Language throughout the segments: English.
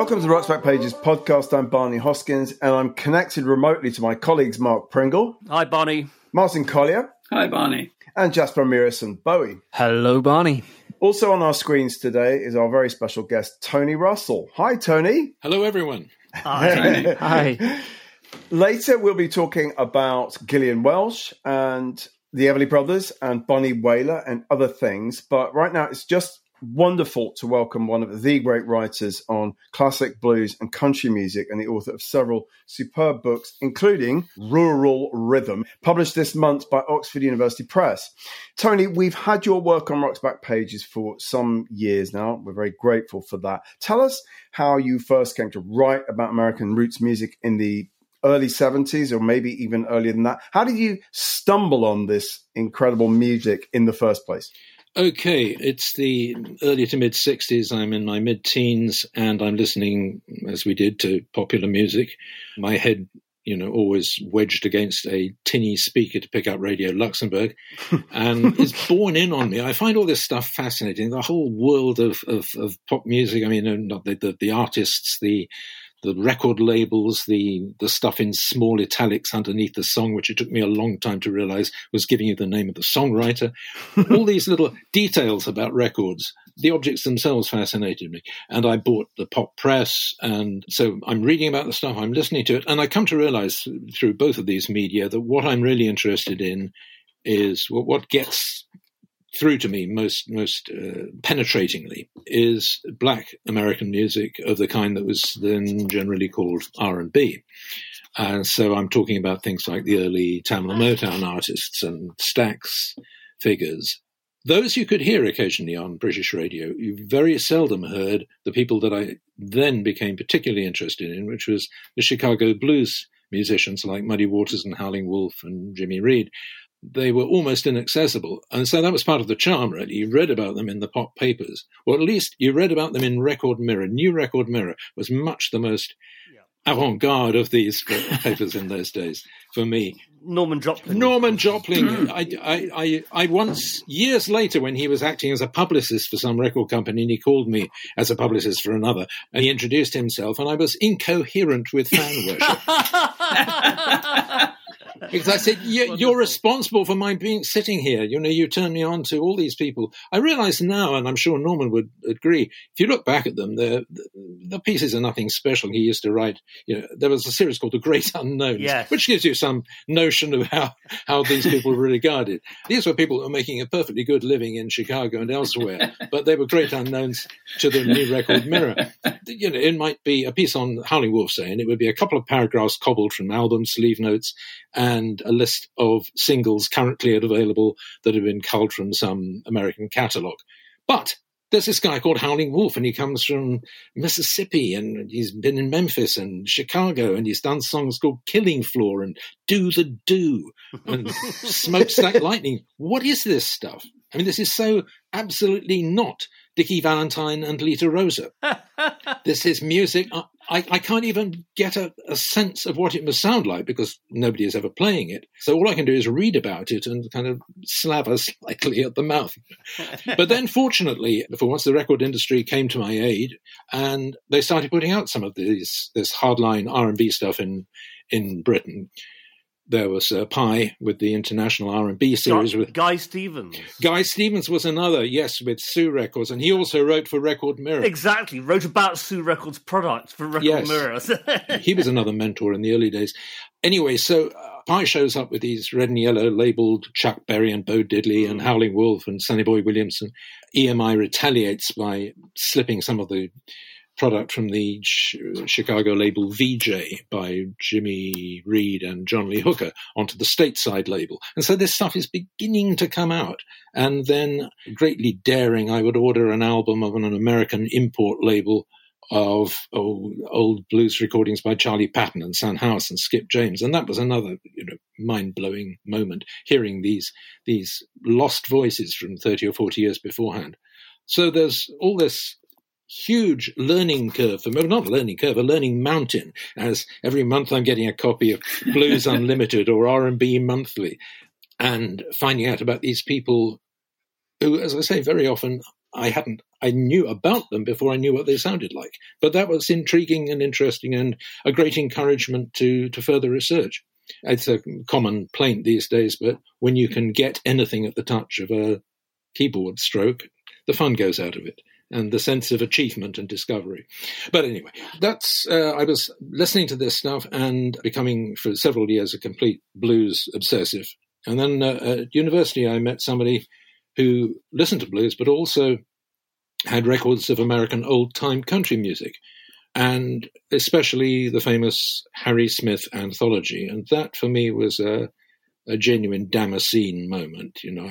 Welcome to the Rocks Back Pages podcast. I'm Barney Hoskins, and I'm connected remotely to my colleagues Mark Pringle. Hi, Barney. Martin Collier. Hi, Barney. And Jasper Miris and Bowie. Hello, Barney. Also on our screens today is our very special guest, Tony Russell. Hi, Tony. Hello, everyone. Hi. Hi. Later, we'll be talking about Gillian Welch and the Everly Brothers and Bunny Wailer and other things. But right now, it's just wonderful to welcome one of the great writers on classic blues and country music and the author of several superb books, including Rural Rhythm, published this month by Oxford University Press. Tony, we've had your work on Rocks Back Pages for some years now. We're very grateful for that. Tell us how you first came to write about American roots music in the early 70s or maybe even earlier than that. How did you stumble on this incredible music in the first place? Okay, it's the early to mid-60s. I'm in my mid-teens, and I'm listening, as we did, to popular music. My head, always wedged against a tinny speaker to pick up Radio Luxembourg, and it's borne in on me. I find all this stuff fascinating, the whole world of pop music. I mean, not the artists, the record labels, the stuff in small italics underneath the song, which it took me a long time to realize was giving you the name of the songwriter. All these little details about records, the objects themselves fascinated me. And I bought the pop press, and so I'm reading about the stuff, I'm listening to it, and I come to realize through both of these media that what I'm really interested in is what gets through to me most penetratingly is black American music of the kind that was then generally called R&B. And so I'm talking about things like the early Tamla Motown artists and Stax figures. Those you could hear occasionally on British radio. You very seldom heard the people that I then became particularly interested in, which was the Chicago blues musicians like Muddy Waters and Howling Wolf and Jimmy Reed. They were almost inaccessible. And so that was part of the charm, really. You read about them in the pop papers, or at least you read about them in Record Mirror. New Record Mirror was much the most avant-garde of these papers in those days for me. Norman Jopling. I once, years later, when he was acting as a publicist for some record company, and he called me as a publicist for another, and he introduced himself, and I was incoherent with fan worship. Because I said, you're responsible for my being sitting here. You turn me on to all these people. I realise now, and I'm sure Norman would agree, if you look back at them, the pieces are nothing special. He used to write, there was a series called The Great Unknowns, which gives you some notion of how these people were regarded. These were people that were making a perfectly good living in Chicago and elsewhere, but they were great unknowns to the New Record Mirror. It might be a piece on Howling Wolf, say, and it would be a couple of paragraphs cobbled from album sleeve notes and a list of singles currently available that have been culled from some American catalogue. But there's this guy called Howling Wolf, and he comes from Mississippi, and he's been in Memphis and Chicago, and he's done songs called Killing Floor and Do the Do and Smokestack Lightning. What is this stuff? I mean, this is so absolutely not Dickie Valentine and Lita Rosa. This is music. I can't even get a sense of what it must sound like because nobody is ever playing it. So all I can do is read about it and kind of slaver slightly at the mouth. But then fortunately, for once the record industry came to my aid and they started putting out some of this hardline R&B stuff in Britain. There was Pye with the international R&B series. With Guy Stevens. Guy Stevens was another, yes, with Sue Records, and he also wrote for Record Mirror. Exactly, wrote about Sue Records products for Record Mirror. He was another mentor in the early days. Anyway, so Pye shows up with these red and yellow labelled Chuck Berry and Bo Diddley and Howling Wolf and Sonny Boy Williamson. EMI retaliates by slipping some of the product from the Chicago label VJ by Jimmy Reed and John Lee Hooker onto the stateside label. And so this stuff is beginning to come out. And then, greatly daring, I would order an album of an American import label of old blues recordings by Charlie Patton and Son House and Skip James. And that was another mind-blowing moment, hearing these lost voices from 30 or 40 years beforehand. So there's all this huge learning curve for me, not a learning curve, a learning mountain, as every month I'm getting a copy of Blues Unlimited or R&B Monthly and finding out about these people who, as I say, very often I knew about them before I knew what they sounded like. But that was intriguing and interesting and a great encouragement to further research. It's a common plaint these days, but when you can get anything at the touch of a keyboard stroke, the fun goes out of it and the sense of achievement and discovery. But anyway, that's I was listening to this stuff and becoming for several years a complete blues obsessive. And then at university, I met somebody who listened to blues, but also had records of American old-time country music, and especially the famous Harry Smith anthology. And that, for me, was a genuine Damascene moment. You know,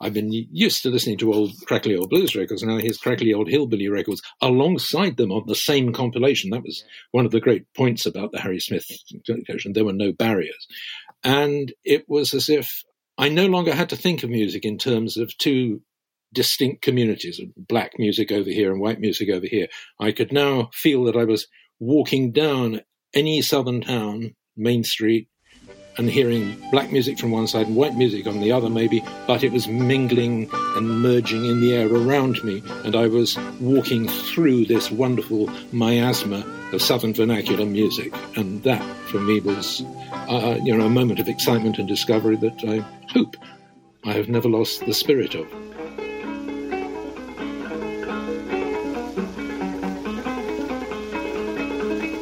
I've been used to listening to old crackly old blues records. Now here's crackly old hillbilly records alongside them on the same compilation. That was one of the great points about the Harry Smith compilation. There were no barriers. And it was as if I no longer had to think of music in terms of two distinct communities, black music over here and white music over here. I could now feel that I was walking down any southern town, Main Street, and hearing black music from one side and white music on the other maybe, but it was mingling and merging in the air around me, and I was walking through this wonderful miasma of southern vernacular music. And that, for me, was a moment of excitement and discovery that I hope I have never lost the spirit of.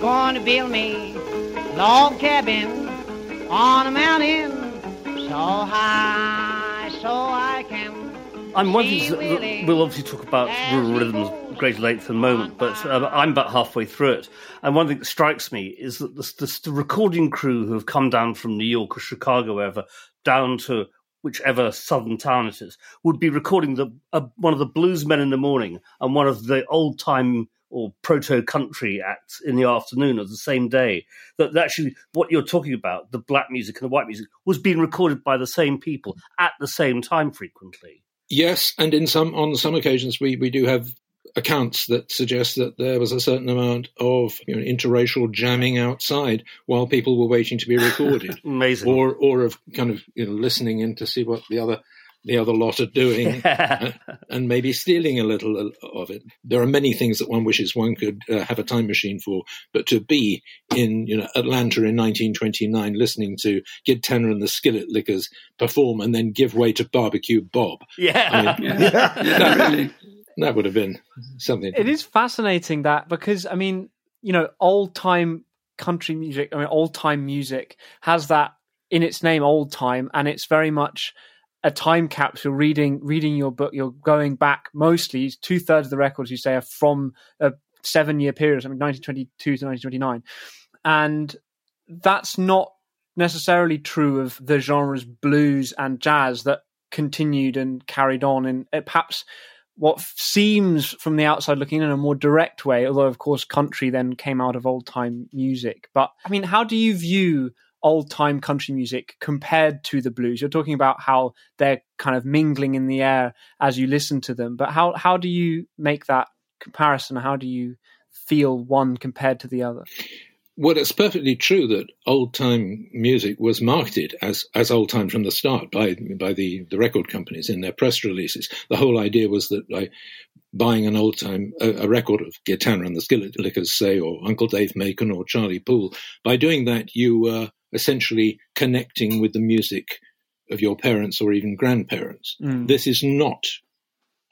Gonna build me a log cabin on a mountain so high so I can. I'm wondering, we'll obviously talk about Rural Rhythm's greater length in a moment, but I'm about halfway through it. And one thing that strikes me is that the recording crew who have come down from New York or Chicago, wherever, down to whichever southern town it is, would be recording one of the blues men in the morning and one of the old-time or proto-country acts in the afternoon of the same day. That actually what you're talking about, the black music and the white music, was being recorded by the same people at the same time frequently. Yes, and on some occasions we do have accounts that suggest that there was a certain amount of interracial jamming outside while people were waiting to be recorded. Amazing. Or of kind of listening in to see what the other lot are doing, yeah. And maybe stealing a little of it. There are many things that one wishes one could have a time machine for, but to be in Atlanta in 1929 listening to Gid Tanner and the Skillet Lickers perform and then give way to Barbecue Bob. Yeah. I mean, that would have been something. It is fascinating that, because, I mean, old-time country music, old-time music has that in its name, old-time, and it's very much a time capsule. Reading your book, you're going back mostly 2/3 of the records you say are from a 7-year period, I mean 1922 to 1929, and that's not necessarily true of the genres blues and jazz that continued and carried on in perhaps what seems from the outside looking in a more direct way, although of course country then came out of old time music. But I mean, how do you view old-time country music compared to the blues? You're talking about how they're kind of mingling in the air as you listen to them, but how do you make that comparison? How do you feel one compared to the other? Well, it's perfectly true that old-time music was marketed as old-time from the start by the record companies in their press releases. The whole idea was that by buying an old-time a record of Gid Tanner and the Skillet Lickers, say, or Uncle Dave Macon or Charlie Poole, by doing that you were essentially connecting with the music of your parents or even grandparents. Mm. This is not,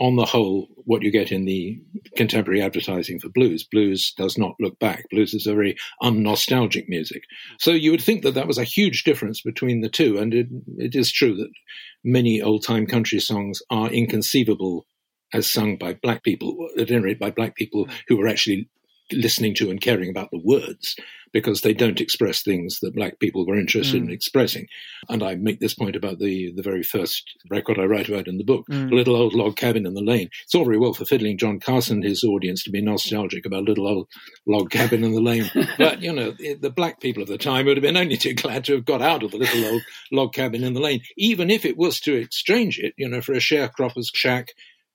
on the whole, what you get in the contemporary advertising for blues. Blues does not look back. Blues is a very un-nostalgic music. So you would think that was a huge difference between the two, and it is true that many old-time country songs are inconceivable as sung by black people, at any rate by black people who were actually listening to and caring about the words, because they don't express things that black people were interested in expressing. And I make this point about the very first record I write about in the book, Little Old Log Cabin in the Lane. It's all very well for Fiddlin' John Carson and his audience to be nostalgic about Little Old Log Cabin in the Lane. But, the black people of the time would have been only too glad to have got out of the Little Old Log Cabin in the Lane, even if it was to exchange it, for a sharecropper's shack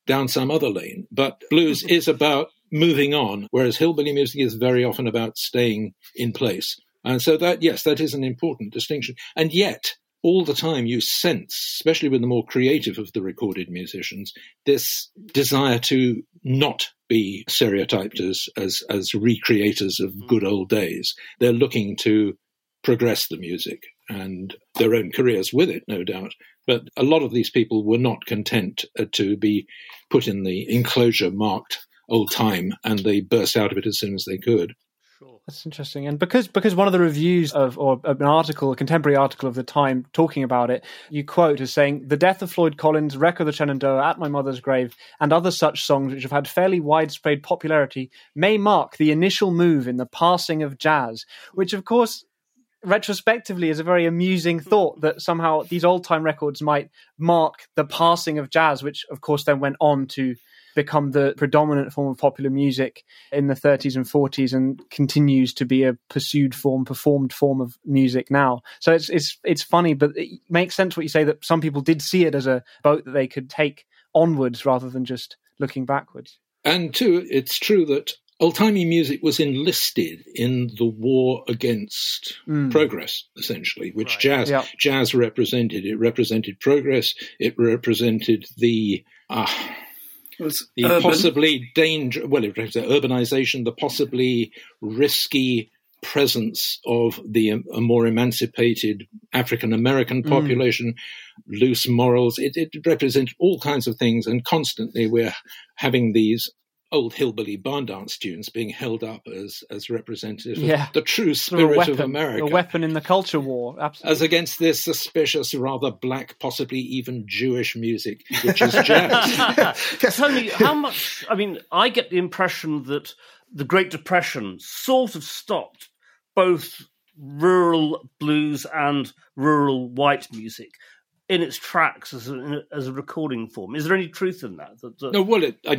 down some other lane. But blues is about moving on, whereas hillbilly music is very often about staying in place. And so that is an important distinction. And yet, all the time you sense, especially with the more creative of the recorded musicians, this desire to not be stereotyped as recreators of good old days. They're looking to progress the music and their own careers with it, no doubt. But a lot of these people were not content to be put in the enclosure marked old time, and they burst out of it as soon as they could. That's interesting. And because one of the reviews of, or an article, a contemporary article of the time talking about it, you quote as saying, "The death of Floyd Collins, Wreck of the Shenandoah, At My Mother's Grave, and other such songs which have had fairly widespread popularity may mark the initial move in the passing of jazz," which of course retrospectively is a very amusing thought, that somehow these old time records might mark the passing of jazz, which of course then went on to become the predominant form of popular music in the 30s and 40s, and continues to be a pursued form, performed form of music now. So it's funny, but it makes sense what you say, that some people did see it as a boat that they could take onwards rather than just looking backwards. And too, it's true that old-timey music was enlisted in the war against progress, essentially, which jazz represented. It represented progress. It represented the... it was the urbanization, the possibly risky presence of the more emancipated African-American population, loose morals. It represented all kinds of things, and constantly we're having these old hillbilly barn dance tunes being held up as representative of the true spirit of America. A weapon in the culture war, absolutely. As against this suspicious, rather black, possibly even Jewish music, which is jazz. Tony, I get the impression that the Great Depression sort of stopped both rural blues and rural white music in its tracks as a recording form. Is there any truth in that?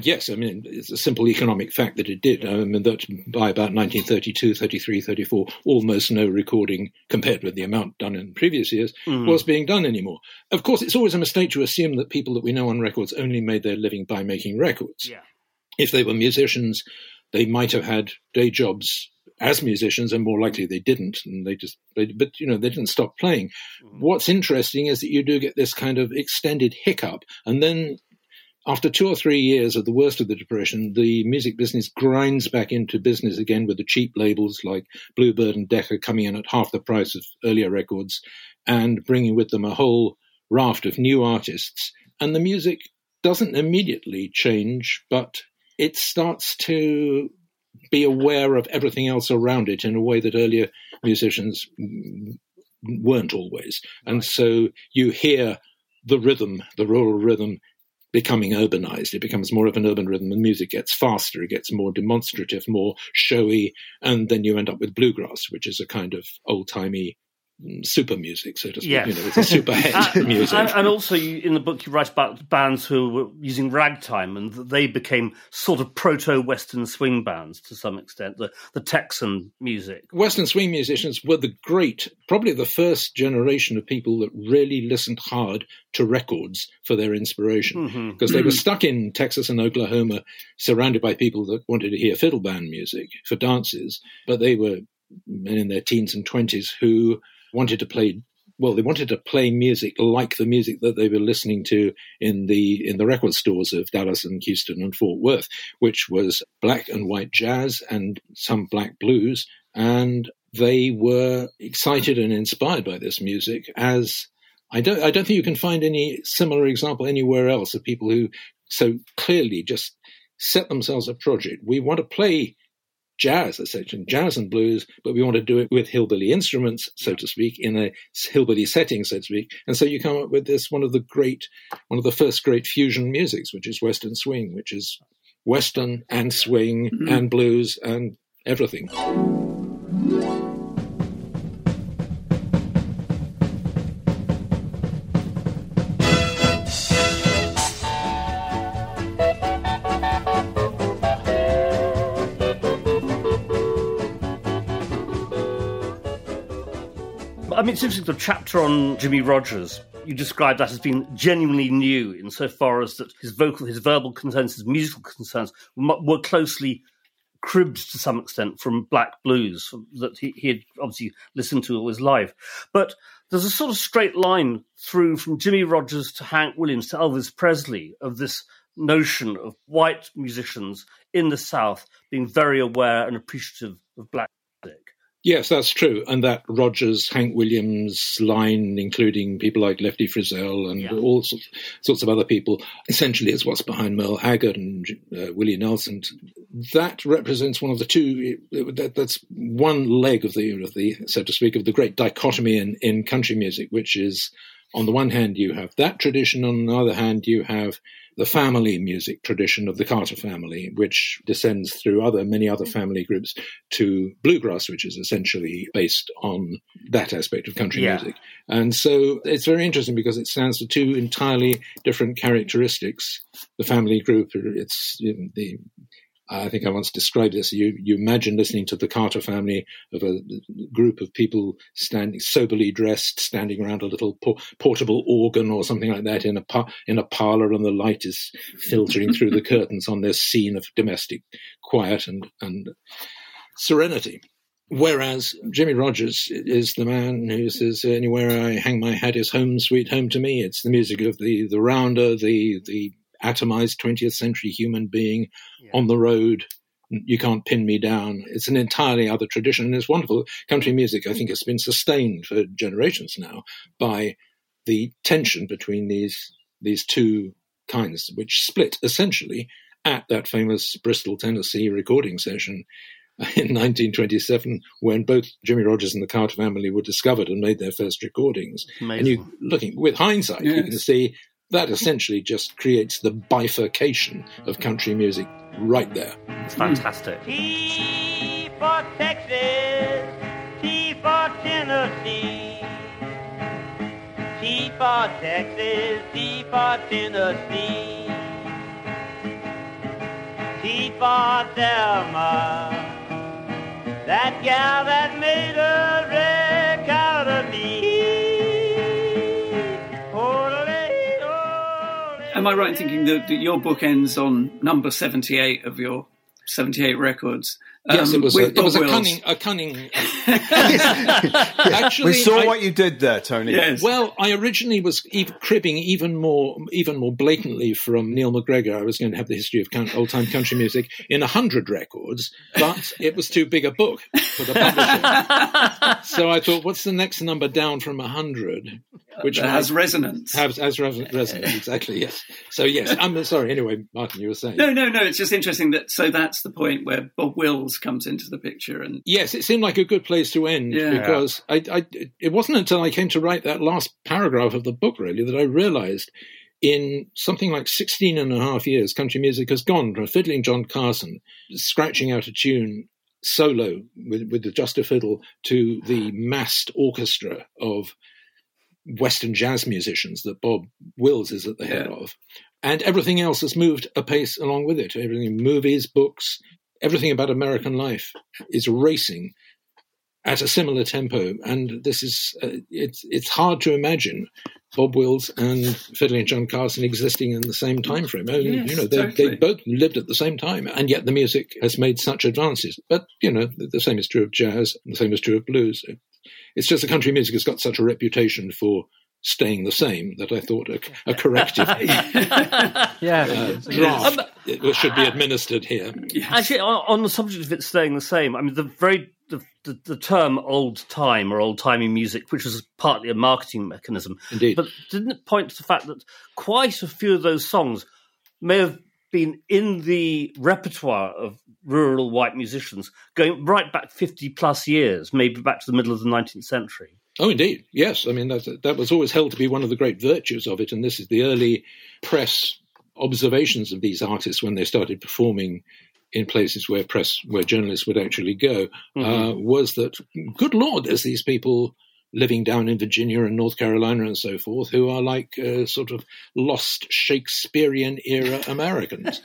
Yes. I mean, it's a simple economic fact that it did. Yeah. I mean, that by about 1932, 33, 34, almost no recording, compared with the amount done in previous years, was being done anymore. Of course, it's always a mistake to assume that people that we know on records only made their living by making records. Yeah. If they were musicians, they might have had day jobs as musicians, and more likely they didn't, and they didn't stop playing. What's interesting is that you do get this kind of extended hiccup, and then after 2 or 3 years of the worst of the Depression, the music business grinds back into business again, with the cheap labels like Bluebird and Decca coming in at half the price of earlier records and bringing with them a whole raft of new artists. And the music doesn't immediately change, but it starts to be aware of everything else around it in a way that earlier musicians weren't always. And so you hear the rhythm, the rural rhythm, becoming urbanized. It becomes more of an urban rhythm. The music gets faster. It gets more demonstrative, more showy. And then you end up with bluegrass, which is a kind of old-timey super music, so to speak. Yes. You know, it's a super head music. And also, in the book, you write about bands who were using ragtime, and they became sort of proto-Western swing bands to some extent, the Texan music. Western swing musicians were probably the first generation of people that really listened hard to records for their inspiration, because they were stuck in Texas and Oklahoma, surrounded by people that wanted to hear fiddle band music for dances, but they were men in their teens and 20s who wanted to play music like the music that they were listening to in the record stores of Dallas and Houston and Fort Worth, which was black and white jazz and some black blues. And they were excited and inspired by this music, as I don't think you can find any similar example anywhere else of people who so clearly just set themselves a project. We want to play jazz, essentially, jazz and blues, but we want to do it with hillbilly instruments, so to speak, in a hillbilly setting, so to speak. And so you come up with this, one of the first great fusion musics, which is Western swing, which is Western and swing and blues and everything. I mean, it's interesting, the chapter on Jimmie Rodgers, you describe that as being genuinely new, insofar as that his verbal concerns, his musical concerns were closely cribs to some extent from black blues that he had obviously listened to all his life. But there's a sort of straight line through from Jimmie Rodgers to Hank Williams to Elvis Presley of this notion of white musicians in the South being very aware and appreciative of black music. Yes, that's true. And that Rodgers, Hank Williams line, including people like Lefty Frizzell and all sorts of other people, essentially is what's behind Merle Haggard and Willie Nelson. That represents one of the two. That's one leg of the, so to speak, of the great dichotomy in country music, which is, on the one hand, you have that tradition. On the other hand, you have the family music tradition of the Carter family, which descends through many other family groups to bluegrass, which is essentially based on that aspect of country music. And so it's very interesting because it stands for two entirely different characteristics. The family group, I think I once described this. You imagine listening to the Carter family of a group of people soberly dressed, standing around a little portable organ or something like that in a parlour, and the light is filtering through the curtains on this scene of domestic quiet and serenity. Whereas Jimmie Rodgers is the man who says, anywhere I hang my hat is home, sweet home to me. It's the music of the rounder, the atomized 20th century human being on the road. You can't pin me down. It's an entirely other tradition, and it's wonderful. Country music, I think, has been sustained for generations now by the tension between these two kinds, which split essentially at that famous Bristol, Tennessee recording session in 1927, when both Jimmie Rodgers and the Carter family were discovered and made their first recordings. Amazing. And you, looking with hindsight, you can see that essentially just creates the bifurcation of country music right there. It's fantastic. Tea for Texas, tea for Tennessee. Tea for Texas, tea for Tennessee. Tea for Thelma, that gal that made a wreck out of me. Am I right in thinking that your book ends on number 78 of your 78 records? Yes, it was a cunning... Actually, we saw what you did there, Tony. Yes. Well, I originally was cribbing even more blatantly from Neil McGregor. I was going to have the history of old-time country music in 100 records, but it was too big a book for the publisher. So I thought, what's the next number down from 100? Which has resonance. Has resonance, exactly, yes. So, yes, I'm sorry. Anyway, Martin, you were saying. No, it's just interesting that, so that's the point where Bob Wills comes into the picture, and yes, it seemed like a good place to end because it wasn't until I came to write that last paragraph of the book really that I realized in something like 16 and a half years country music has gone from Fiddlin' John Carson scratching out a tune solo with just a fiddle to the massed orchestra of Western jazz musicians that Bob Wills is at the head of, and everything else has moved apace along with it. Everything, movies, books, everything about American life is racing at a similar tempo, and this is it's hard to imagine Bob Wills and Fiddlin' John Carson existing in the same time frame. Yes, they both lived at the same time, and yet the music has made such advances. But the same is true of jazz, and the same is true of blues. It's just the country music has got such a reputation for staying the same that I thought a corrective draft should be administered here. Actually, on the subject of it staying the same, I mean, the term old time or old timey music, which was partly a marketing mechanism, indeed, but didn't it point to the fact that quite a few of those songs may have been in the repertoire of rural white musicians going right back 50 plus years, maybe back to the middle of the 19th century. Oh, indeed, yes. I mean, that was always held to be one of the great virtues of it, and this is the early press observations of these artists when they started performing in places where journalists would actually go, was that, good Lord, there's these people living down in Virginia and North Carolina and so forth who are like sort of lost Shakespearean-era Americans.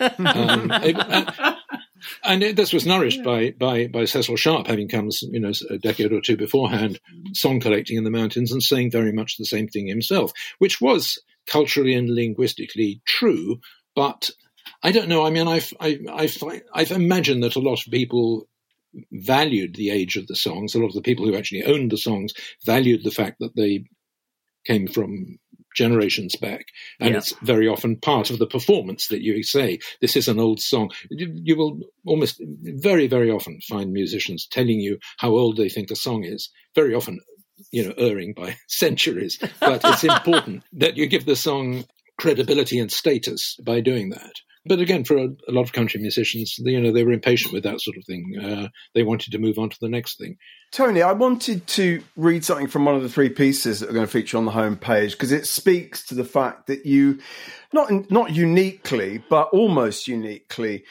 And this was nourished by Cecil Sharp, having come, a decade or two beforehand, song collecting in the mountains and saying very much the same thing himself, which was culturally and linguistically true, but I don't know. I mean, I've imagined that a lot of people valued the age of the songs. A lot of the people who actually owned the songs valued the fact that they came from generations back. And yeah. It's very often part of the performance that you say, this is an old song. You will almost very, very often find musicians telling you how old they think a song is. Very often, erring by centuries. But it's important that you give the song credibility and status by doing that. But again, for a lot of country musicians, they were impatient with that sort of thing. They wanted to move on to the next thing. Tony, I wanted to read something from one of the three pieces that are going to feature on the homepage, because it speaks to the fact that you, not uniquely, but almost uniquely,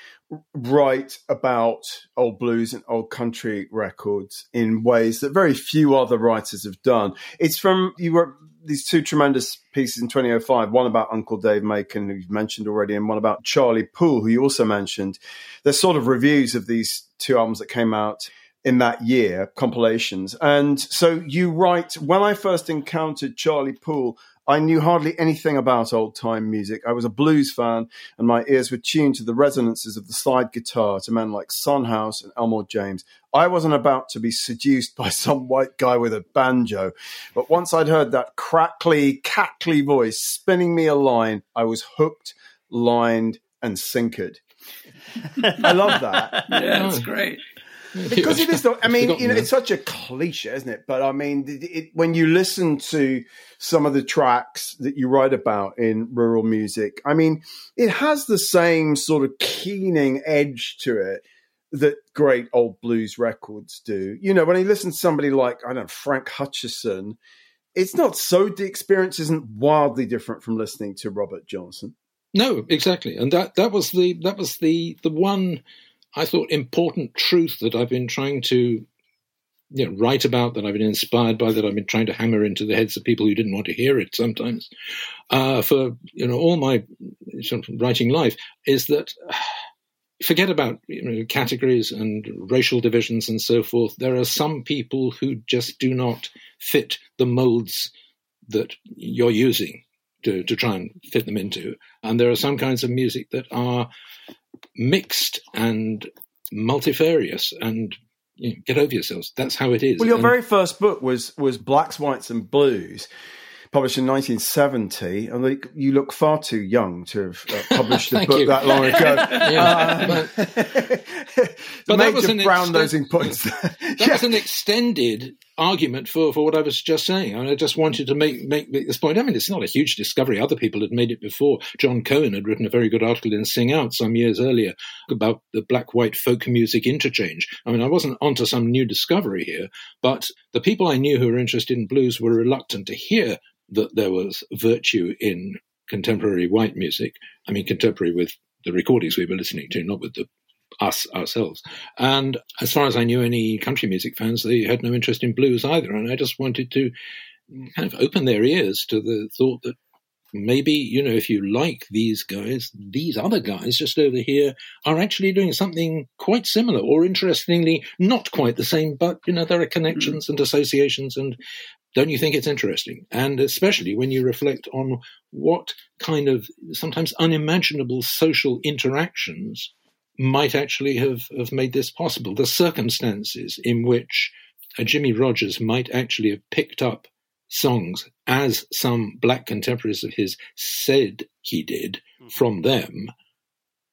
write about old blues and old country records in ways that very few other writers have done. It's from, you wrote these two tremendous pieces in 2005, one about Uncle Dave Macon, who you've mentioned already, and one about Charlie Poole, who you also mentioned. They're sort of reviews of these two albums that came out in that year, compilations. And so you write, when I first encountered Charlie Poole, I knew hardly anything about old-time music. I was a blues fan, and my ears were tuned to the resonances of the slide guitar, to men like Son House and Elmore James. I wasn't about to be seduced by some white guy with a banjo, but once I'd heard that crackly, cackly voice spinning me a line, I was hooked, lined, and sinkered. I love that. Yeah, that's great. Because it is, it's such a cliche, isn't it? But I mean, when you listen to some of the tracks that you write about in Rural Music, I mean, it has the same sort of keening edge to it that great old blues records do. When you listen to somebody like, I don't know, Frank Hutchison, the experience isn't wildly different from listening to Robert Johnson. No, exactly. And that was the one, I thought, important truth that I've been trying to write about, that I've been inspired by, that I've been trying to hammer into the heads of people who didn't want to hear it sometimes for all my sort of writing life, is that forget about categories and racial divisions and so forth. There are some people who just do not fit the molds that you're using to try and fit them into. And there are some kinds of music that are mixed and multifarious, and get over yourselves. That's how it is. Well, your very first book was Blacks, Whites and Blues, published in 1970, and you look far too young to have published a book that long ago. But that was an extended argument for what I was just saying. I mean, I just wanted to make this point. I mean, it's not a huge discovery. Other people had made it before. John Cohen had written a very good article in Sing Out some years earlier about the black-white folk music interchange. I mean, I wasn't onto some new discovery here, but the people I knew who were interested in blues were reluctant to hear that there was virtue in contemporary white music. I mean, contemporary with the recordings we were listening to, not with us ourselves. And as far as I knew, any country music fans, they had no interest in blues either. And I just wanted to kind of open their ears to the thought that maybe, if you like these guys, these other guys just over here are actually doing something quite similar, or interestingly, not quite the same, but, there are connections and associations, and don't you think it's interesting? And especially when you reflect on what kind of sometimes unimaginable social interactions might actually have made this possible. The circumstances in which a Jimmie Rodgers might actually have picked up songs as some black contemporaries of his said he did from them,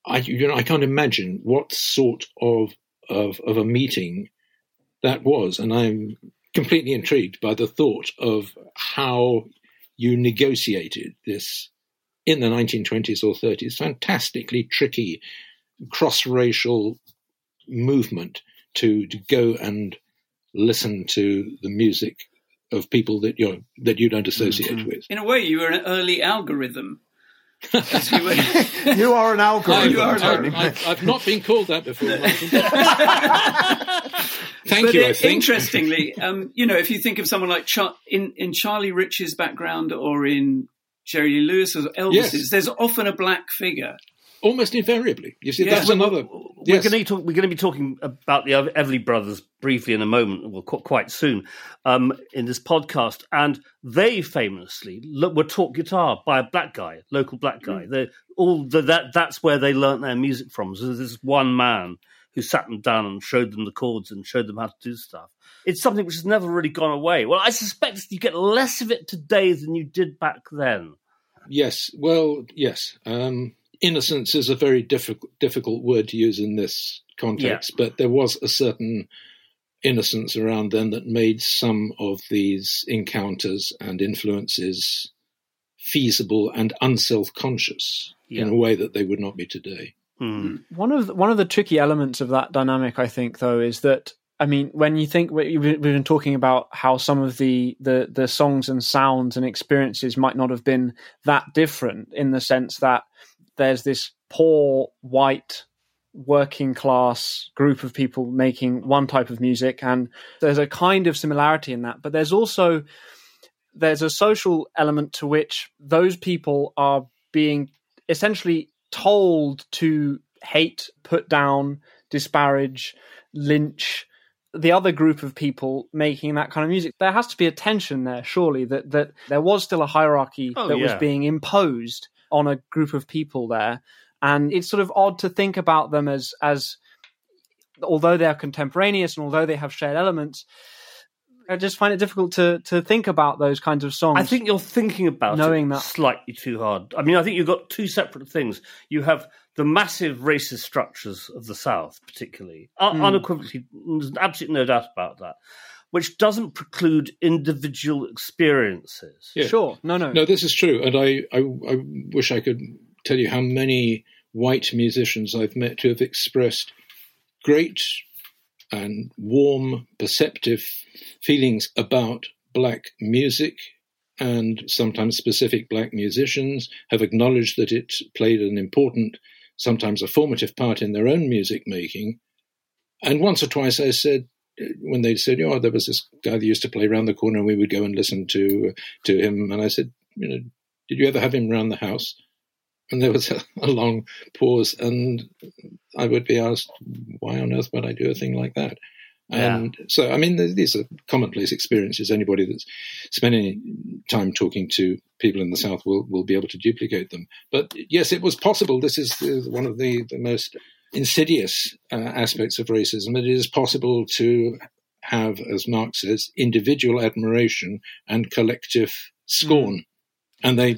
I can't imagine what sort of a meeting that was. And I'm completely intrigued by the thought of how you negotiated this in the 1920s or 30s, fantastically tricky cross-racial movement to go and listen to the music of people that you don't associate with. In a way, you were an early algorithm. You are an algorithm. I've not been called that before. Thank but you, I think. Interestingly, if you think of someone like in Charlie Rich's background, or in Jerry Lee Lewis's or Elvis's, yes, there's often a black figure. Almost invariably. You see, that's another... Yes. We're going to be talking about the Everly Brothers briefly in a moment, well, quite soon, in this podcast. And they famously were taught guitar by a black guy, local black guy. That's where they learnt their music from. So there's this one man who sat them down and showed them the chords and showed them how to do stuff. It's something which has never really gone away. Well, I suspect you get less of it today than you did back then. Yes, well, yes. Innocence is a very difficult word to use in this context, but there was a certain innocence around then that made some of these encounters and influences feasible and unself-conscious in a way that they would not be today. Mm. One of the tricky elements of that dynamic, I think, though, is that, I mean, when you think, we've been talking about how some of the songs and sounds and experiences might not have been that different, in the sense that there's this poor white working class group of people making one type of music, and there's a kind of similarity in that. But there's also, there's a social element to which those people are being essentially told to hate, put down, disparage, lynch the other group of people making that kind of music. There has to be a tension there, surely, that there was still a hierarchy was being imposed on a group of people there. And it's sort of odd to think about them as although they are contemporaneous and although they have shared elements, I just find it difficult to think about those kinds of songs. I think you're thinking about it slightly too hard. I mean, I think you've got two separate things. You have the massive racist structures of the South, particularly, unequivocally, there's absolutely no doubt about that, which doesn't preclude individual experiences. Yeah. Sure, No, this is true. And I wish I could tell you how many white musicians I've met who have expressed great and warm, perceptive feelings about black music, and sometimes specific black musicians have acknowledged that it played an important, sometimes a formative part in their own music making. And once or twice I said, when they said, oh, there was this guy that used to play around the corner and we would go and listen to him. And I said, you know, did you ever have him round the house? And there was a long pause, and I would be asked, why on earth would I do a thing like that? Yeah. And so, I mean, these are commonplace experiences. Anybody that's spending time talking to people in the South will be able to duplicate them. But yes, it was possible. This is one of the most insidious aspects of racism. It is possible to have, as Marx says, individual admiration and collective scorn, and they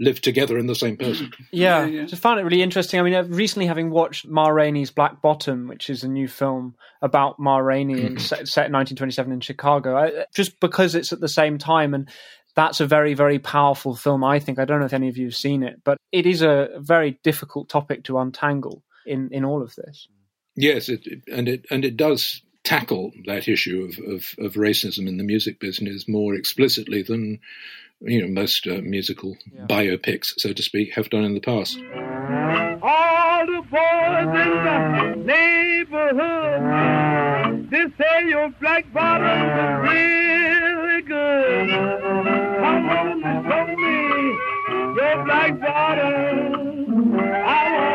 live together in the same person. Yeah. I just found it really interesting. I mean, recently, having watched Ma Rainey's Black Bottom, which is a new film about Ma Rainey and set in 1927 in Chicago, just because it's at the same time, and that's a very, very powerful film, I think. I don't know if any of you have seen it, but it is a very difficult topic to untangle in all of this. Yes, it does tackle that issue of racism in the music business more explicitly than, you know, most musical biopics, so to speak, have done in the past. All the boys in the neighborhood, they say your black bottom is really good. Come on and show me your black bottom. I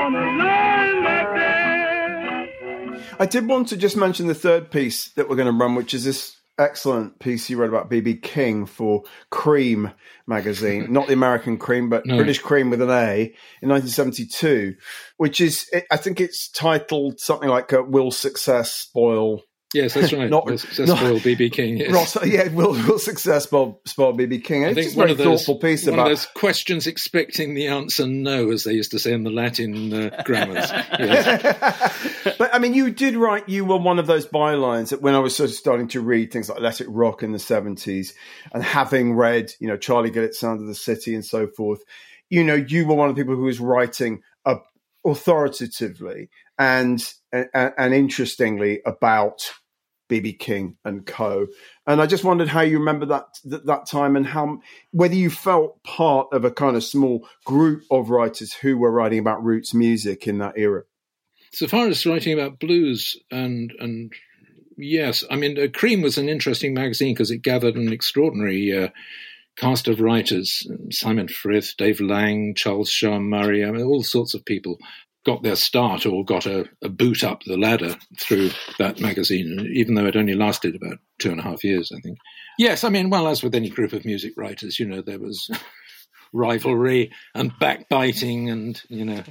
want to learn that day. I did want to just mention the third piece that we're going to run, which is this excellent piece you wrote about B.B. King for Cream magazine, not the American Cream, but British Cream with an A, in 1972, which is, I think it's titled something like Will Success Spoil... Yes, that's right. Not, Will Success Spoil B.B. King. Yes. Ross, Will Success Spoil B.B. King. It's just a very thoughtful piece about... One of those questions expecting the answer no, as they used to say in the Latin grammars. But, I mean, you did write, you were one of those bylines that when I was sort of starting to read things like Let It Rock in the 70s, and having read, you know, Charlie Gillett's Sound of the City and so forth, you know, you were one of the people who was writing authoritatively and interestingly about B.B. King and co. And I just wondered how you remember that time, and how, whether you felt part of a kind of small group of writers who were writing about roots music in that era. So far as writing about blues and yes, I mean, Cream was an interesting magazine because it gathered an extraordinary cast of writers, Simon Frith, Dave Lang, Charles Shaw Murray, I mean, all sorts of people got their start or got a boot up the ladder through that magazine, even though it only lasted about 2.5 years, I think. Yes, I mean, well, as with any group of music writers, you know, there was rivalry and backbiting and, you know,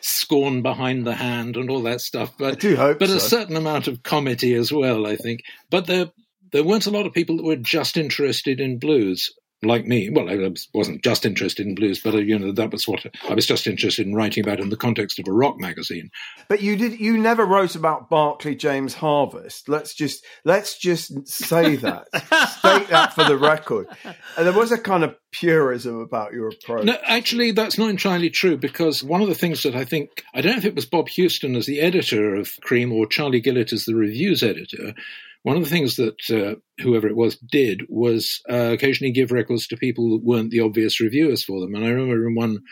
scorn behind the hand and all that stuff. But, I do hope but so. A certain amount of comedy as well, I think. But there weren't a lot of people that were just interested in blues. Like me, well, I wasn't just interested in blues, but you know that was what I was just interested in writing about in the context of a rock magazine. But you never wrote about Barclay James Harvest. Let's just say that, state that for the record. And there was a kind of purism about your approach. No, actually, that's not entirely true because one of the things that I don't know if it was Bob Houston as the editor of Cream or Charlie Gillett as the reviews editor. One of the things that whoever it was did was occasionally give records to people that weren't the obvious reviewers for them. And I remember in one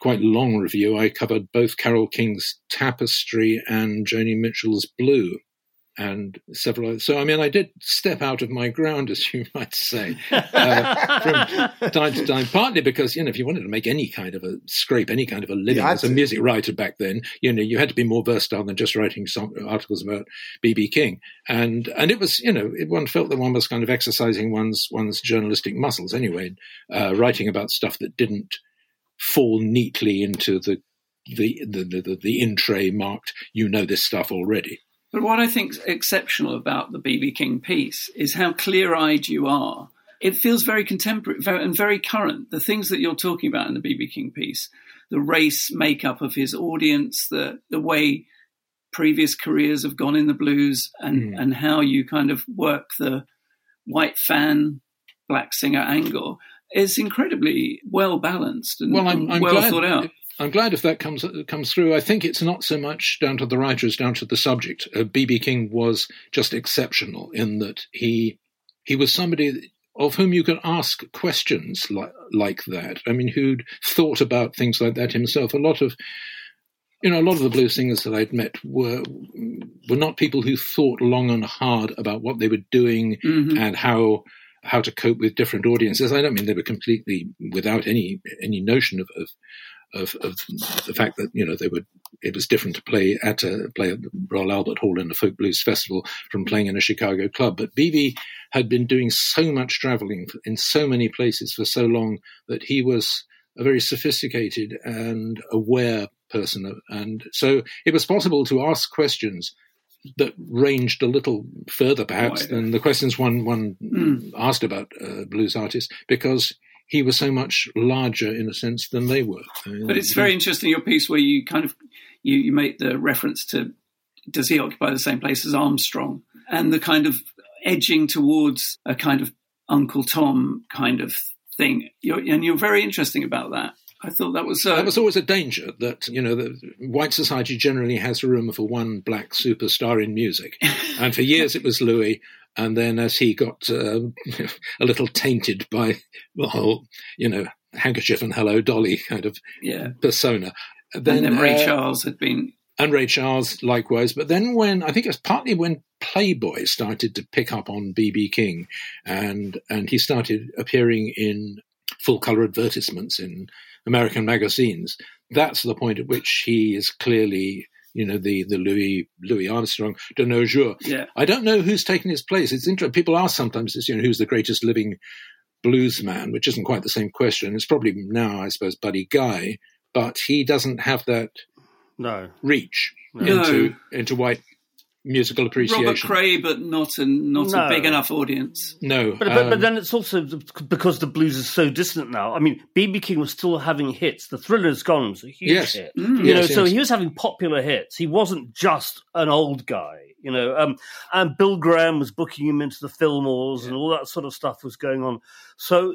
quite long review, I covered both Carole King's Tapestry and Joni Mitchell's Blue and several others. So, I mean, I did step out of my ground, as you might say, from time to time, partly because, you know, if you wanted to make any kind of a scrape, any kind of a living as a music writer back then, you know, you had to be more versatile than just writing some articles about B.B. King. And it was, you know, one felt that one was kind of exercising one's journalistic muscles anyway, writing about stuff that didn't fall neatly into the in-tray marked, you know this stuff already. But what I think's exceptional about the B.B. King piece is how clear-eyed you are. It feels very contemporary and very current. The things that you're talking about in the B.B. King piece, the race makeup of his audience, the way previous careers have gone in the blues and how you kind of work the white fan, black singer angle is incredibly well-balanced and well thought out. I'm glad if that comes through. I think it's not so much down to the writer as down to the subject. B.B. King was just exceptional in that he was somebody of whom you could ask questions like that. I mean, who'd thought about things like that himself. A lot of the blues singers that I'd met were not people who thought long and hard about what they were doing and how to cope with different audiences. I don't mean they were completely without any notion of the fact that, you know, it was different to play at the Royal Albert Hall in a folk blues festival from playing in a Chicago club. But B.B. had been doing so much traveling in so many places for so long that he was a very sophisticated and aware person. And so it was possible to ask questions that ranged a little further, perhaps, than the questions one asked about blues artists, because he was so much larger, in a sense, than they were. But it's very interesting, your piece, where you kind of you make the reference to, does he occupy the same place as Armstrong? And the kind of edging towards a kind of Uncle Tom kind of thing. You're very interesting about that. I thought that was... that was always a danger, that, you know, the white society generally has room for one black superstar in music. And for years it was Louis. And then as he got a little tainted by the whole, you know, handkerchief and hello, Dolly kind of persona. Then Ray Charles had been... And Ray Charles, likewise. But then I think it was partly when Playboy started to pick up on B.B. King and he started appearing in full-colour advertisements in American magazines, that's the point at which he is clearly... You know, the Louis Armstrong de nos jours. Yeah. I don't know who's taken his place. It's interesting. People ask sometimes, you know, who's the greatest living blues man, which isn't quite the same question. It's probably now, I suppose, Buddy Guy, but he doesn't have that reach into white musical appreciation. Robert Cray, but not a big enough audience. No. But then it's also because the blues is so distant now. I mean, B.B. King was still having hits. The Thriller's Gone was a huge hit. So he was having popular hits. He wasn't just an old guy, you know. And Bill Graham was booking him into the Fillmores and all that sort of stuff was going on. So,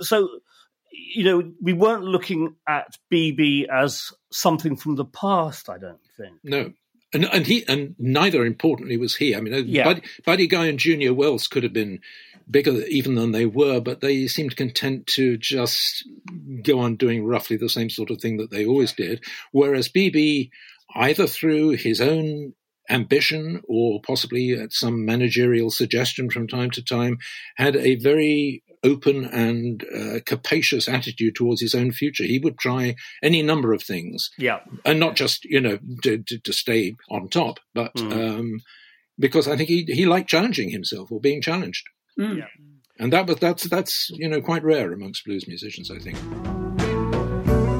you know, we weren't looking at B.B. as something from the past, I don't think. No. And neither, importantly, was he. I mean, Buddy Guy and Junior Wells could have been bigger even than they were, but they seemed content to just go on doing roughly the same sort of thing that they always did, whereas B.B., either through his own ambition or possibly at some managerial suggestion from time to time, had a very open and capacious attitude towards his own future. He would try any number of things. Yeah. And not just, you know, to stay on top, but because I think he liked challenging himself or being challenged. Mm. Yeah. And that's you know, quite rare amongst blues musicians, I think.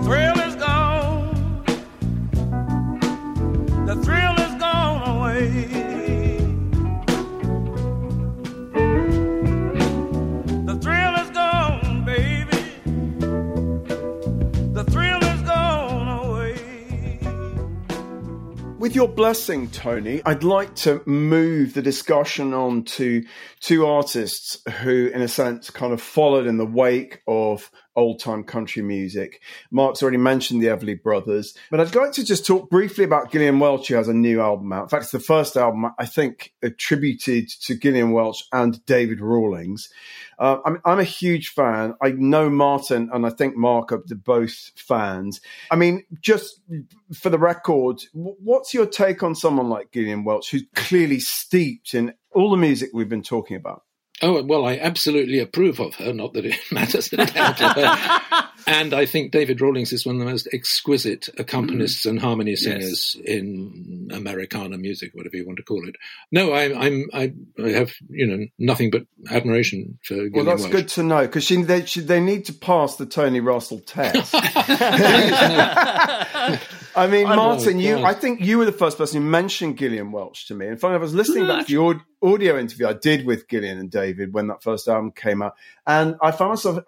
Thrill is gone. The thrill is gone away. With your blessing, Tony, I'd like to move the discussion on to two artists who, in a sense, kind of followed in the wake of old-time country music. Mark's already mentioned the Everly Brothers, but I'd like to just talk briefly about Gillian Welch, who has a new album out. In fact, it's the first album, I think, attributed to Gillian Welch and David Rawlings. I'm a huge fan. I know Martin and I think Mark are both fans. I mean, just for the record, what's your take on someone like Gillian Welch, who's clearly steeped in all the music we've been talking about? Oh, well, I absolutely approve of her, not that it matters at all. And I think David Rawlings is one of the most exquisite accompanists and harmony singers in Americana music, whatever you want to call it. No, I have, you know, nothing but admiration for Gillian Welch. Well, that's good to know, because they need to pass the Tony Russell test. I mean, Martin, I think you were the first person who mentioned Gillian Welch to me. In fact, I was listening back to your audio interview I did with Gillian and David when that first album came out, and I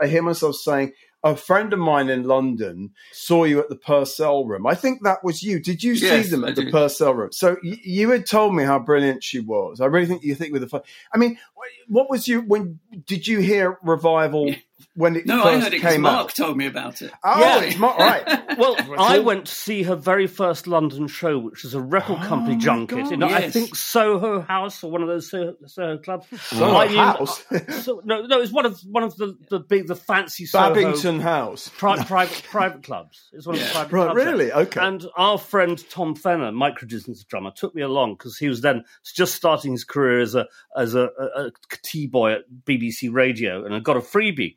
hear myself saying, a friend of mine in London saw you at the Purcell Room. I think that was you. Did you see them at the Purcell Room? So you had told me how brilliant she was. I really think you think with the fun. I mean, what was you when? Did you hear Revival when it first came out? No, I heard it because Mark told me about it. Oh, yeah. It's Mark, right. Well, I went to see her very first London show, which was a record company junket. I think Soho House or one of those Soho clubs. Soho House? No, it was one of the big, the fancy Soho. Babington House. Private clubs. It's one of the private clubs. Really? There. Okay. And our friend Tom Fenner, micro-distance drummer, took me along because he was then just starting his career as a T-boy at BBC Radio and I got a freebie.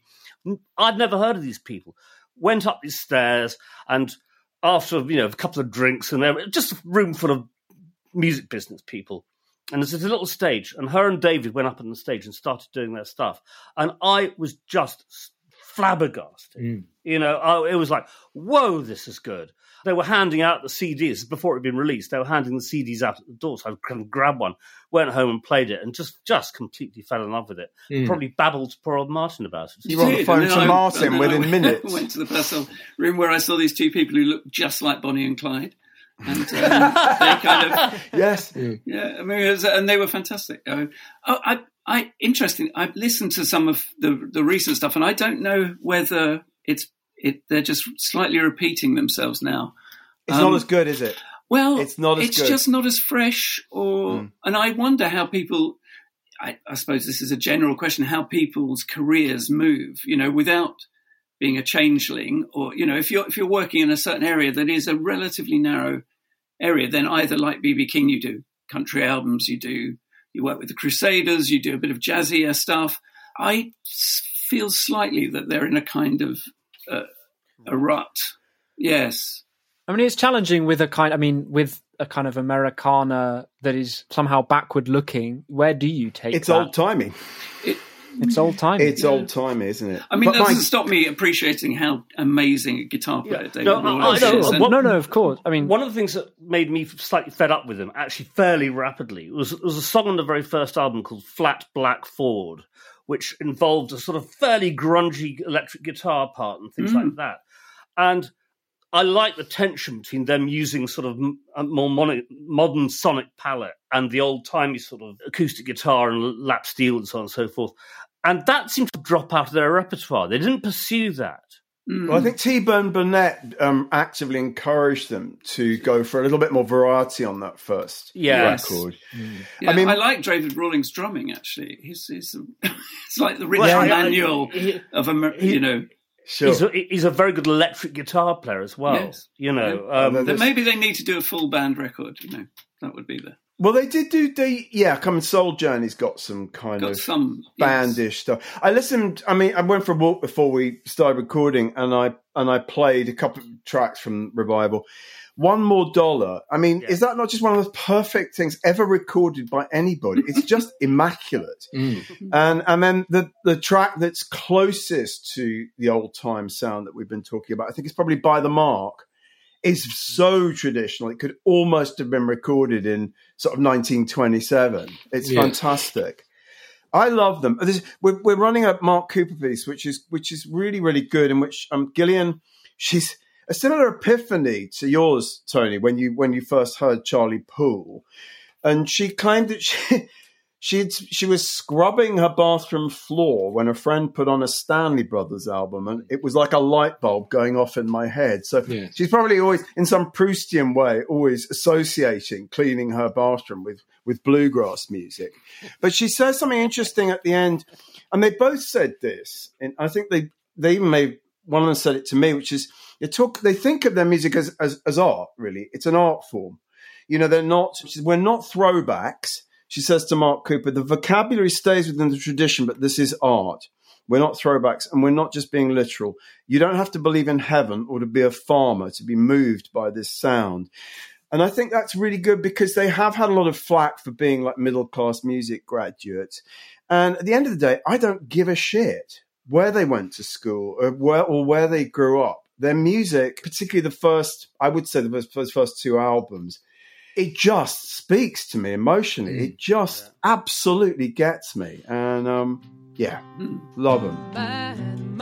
I'd never heard of these people. Went up these stairs and after, you know, a couple of drinks and everything, just a room full of music business people. And there's a little stage and her and David went up on the stage and started doing their stuff. And I was just flabbergasted. You know, it was like, whoa, this is good. They were handing out the CDs before it had been released. They were handing the CDs out at the door, so I kind of grabbed one, went home and played it, and just completely fell in love with it. Probably babbled to poor old Martin about it. You were on the phone to Martin within minutes. I went to the Purcell Room where I saw these two people who looked just like Bonnie and Clyde. And they kind of... Yes. Yeah, I mean, and they were fantastic. Interesting. I've listened to some of the recent stuff, and I don't know whether they're just slightly repeating themselves now. It's not as good, is it? Well, it's just not as fresh. And I wonder how people. I suppose this is a general question: how people's careers move, you know, without being a changeling, or you know, if you're working in a certain area that is a relatively narrow area, then either like B.B. King, you do country albums, you work with the Crusaders, you do a bit of jazzier stuff. I feel slightly that they're in a kind of a rut. Yes. I mean, it's challenging with a kind of Americana that is somehow backward looking. Where do you take it's that? It's old-timey. It's old-timey, isn't it? I mean, that doesn't stop me appreciating how amazing a guitar player David Rawlings is. No, of course. I mean, one of the things that made me slightly fed up with him, actually fairly rapidly, was a song on the very first album called Flat Black Ford, which involved a sort of fairly grungy electric guitar part and things like that. And I like the tension between them using sort of a more modern sonic palette and the old-timey sort of acoustic guitar and lap steel and so on and so forth. And that seemed to drop out of their repertoire. They didn't pursue that. Well, I think T-Bone Burnett actively encouraged them to go for a little bit more variety on that first record. Yeah, I mean, I like David Rawlings' drumming, actually. He's it's like the Richard Manuel of America, you know. Sure. He's a very good electric guitar player as well, you know. Maybe they need to do a full band record, you know. That would be the... Well, they did do the Come and Soul Journey's got some kind of bandish stuff. I listened. I mean, I went for a walk before we started recording, and I played a couple of tracks from Revival. One More Dollar. I mean, is that not just one of the perfect things ever recorded by anybody? It's just immaculate. Mm. And then the track that's closest to the old time sound that we've been talking about, I think it's probably By the Mark, is so traditional. It could almost have been recorded in sort of 1927. It's fantastic. I love them. We're running a Mark Cooper piece, which is really, really good, in which Gillian, she's a similar epiphany to yours, Tony, when you first heard Charlie Poole, and she claimed that she was scrubbing her bathroom floor when a friend put on a Stanley Brothers album, and it was like a light bulb going off in my head. So she's probably always, in some Proustian way, always associating cleaning her bathroom with bluegrass music. But she says something interesting at the end, and they both said this, and I think they even made, one of them said it to me, which is, they think of their music as art, really. It's an art form. You know, we're not throwbacks. She says to Mark Cooper, the vocabulary stays within the tradition, but this is art. We're not throwbacks, and we're not just being literal. You don't have to believe in heaven or to be a farmer to be moved by this sound. And I think that's really good, because they have had a lot of flack for being like middle-class music graduates. And at the end of the day, I don't give a shit where they went to school or where they grew up. Their music, particularly the first two albums, it just speaks to me emotionally. It just absolutely gets me. And, love them.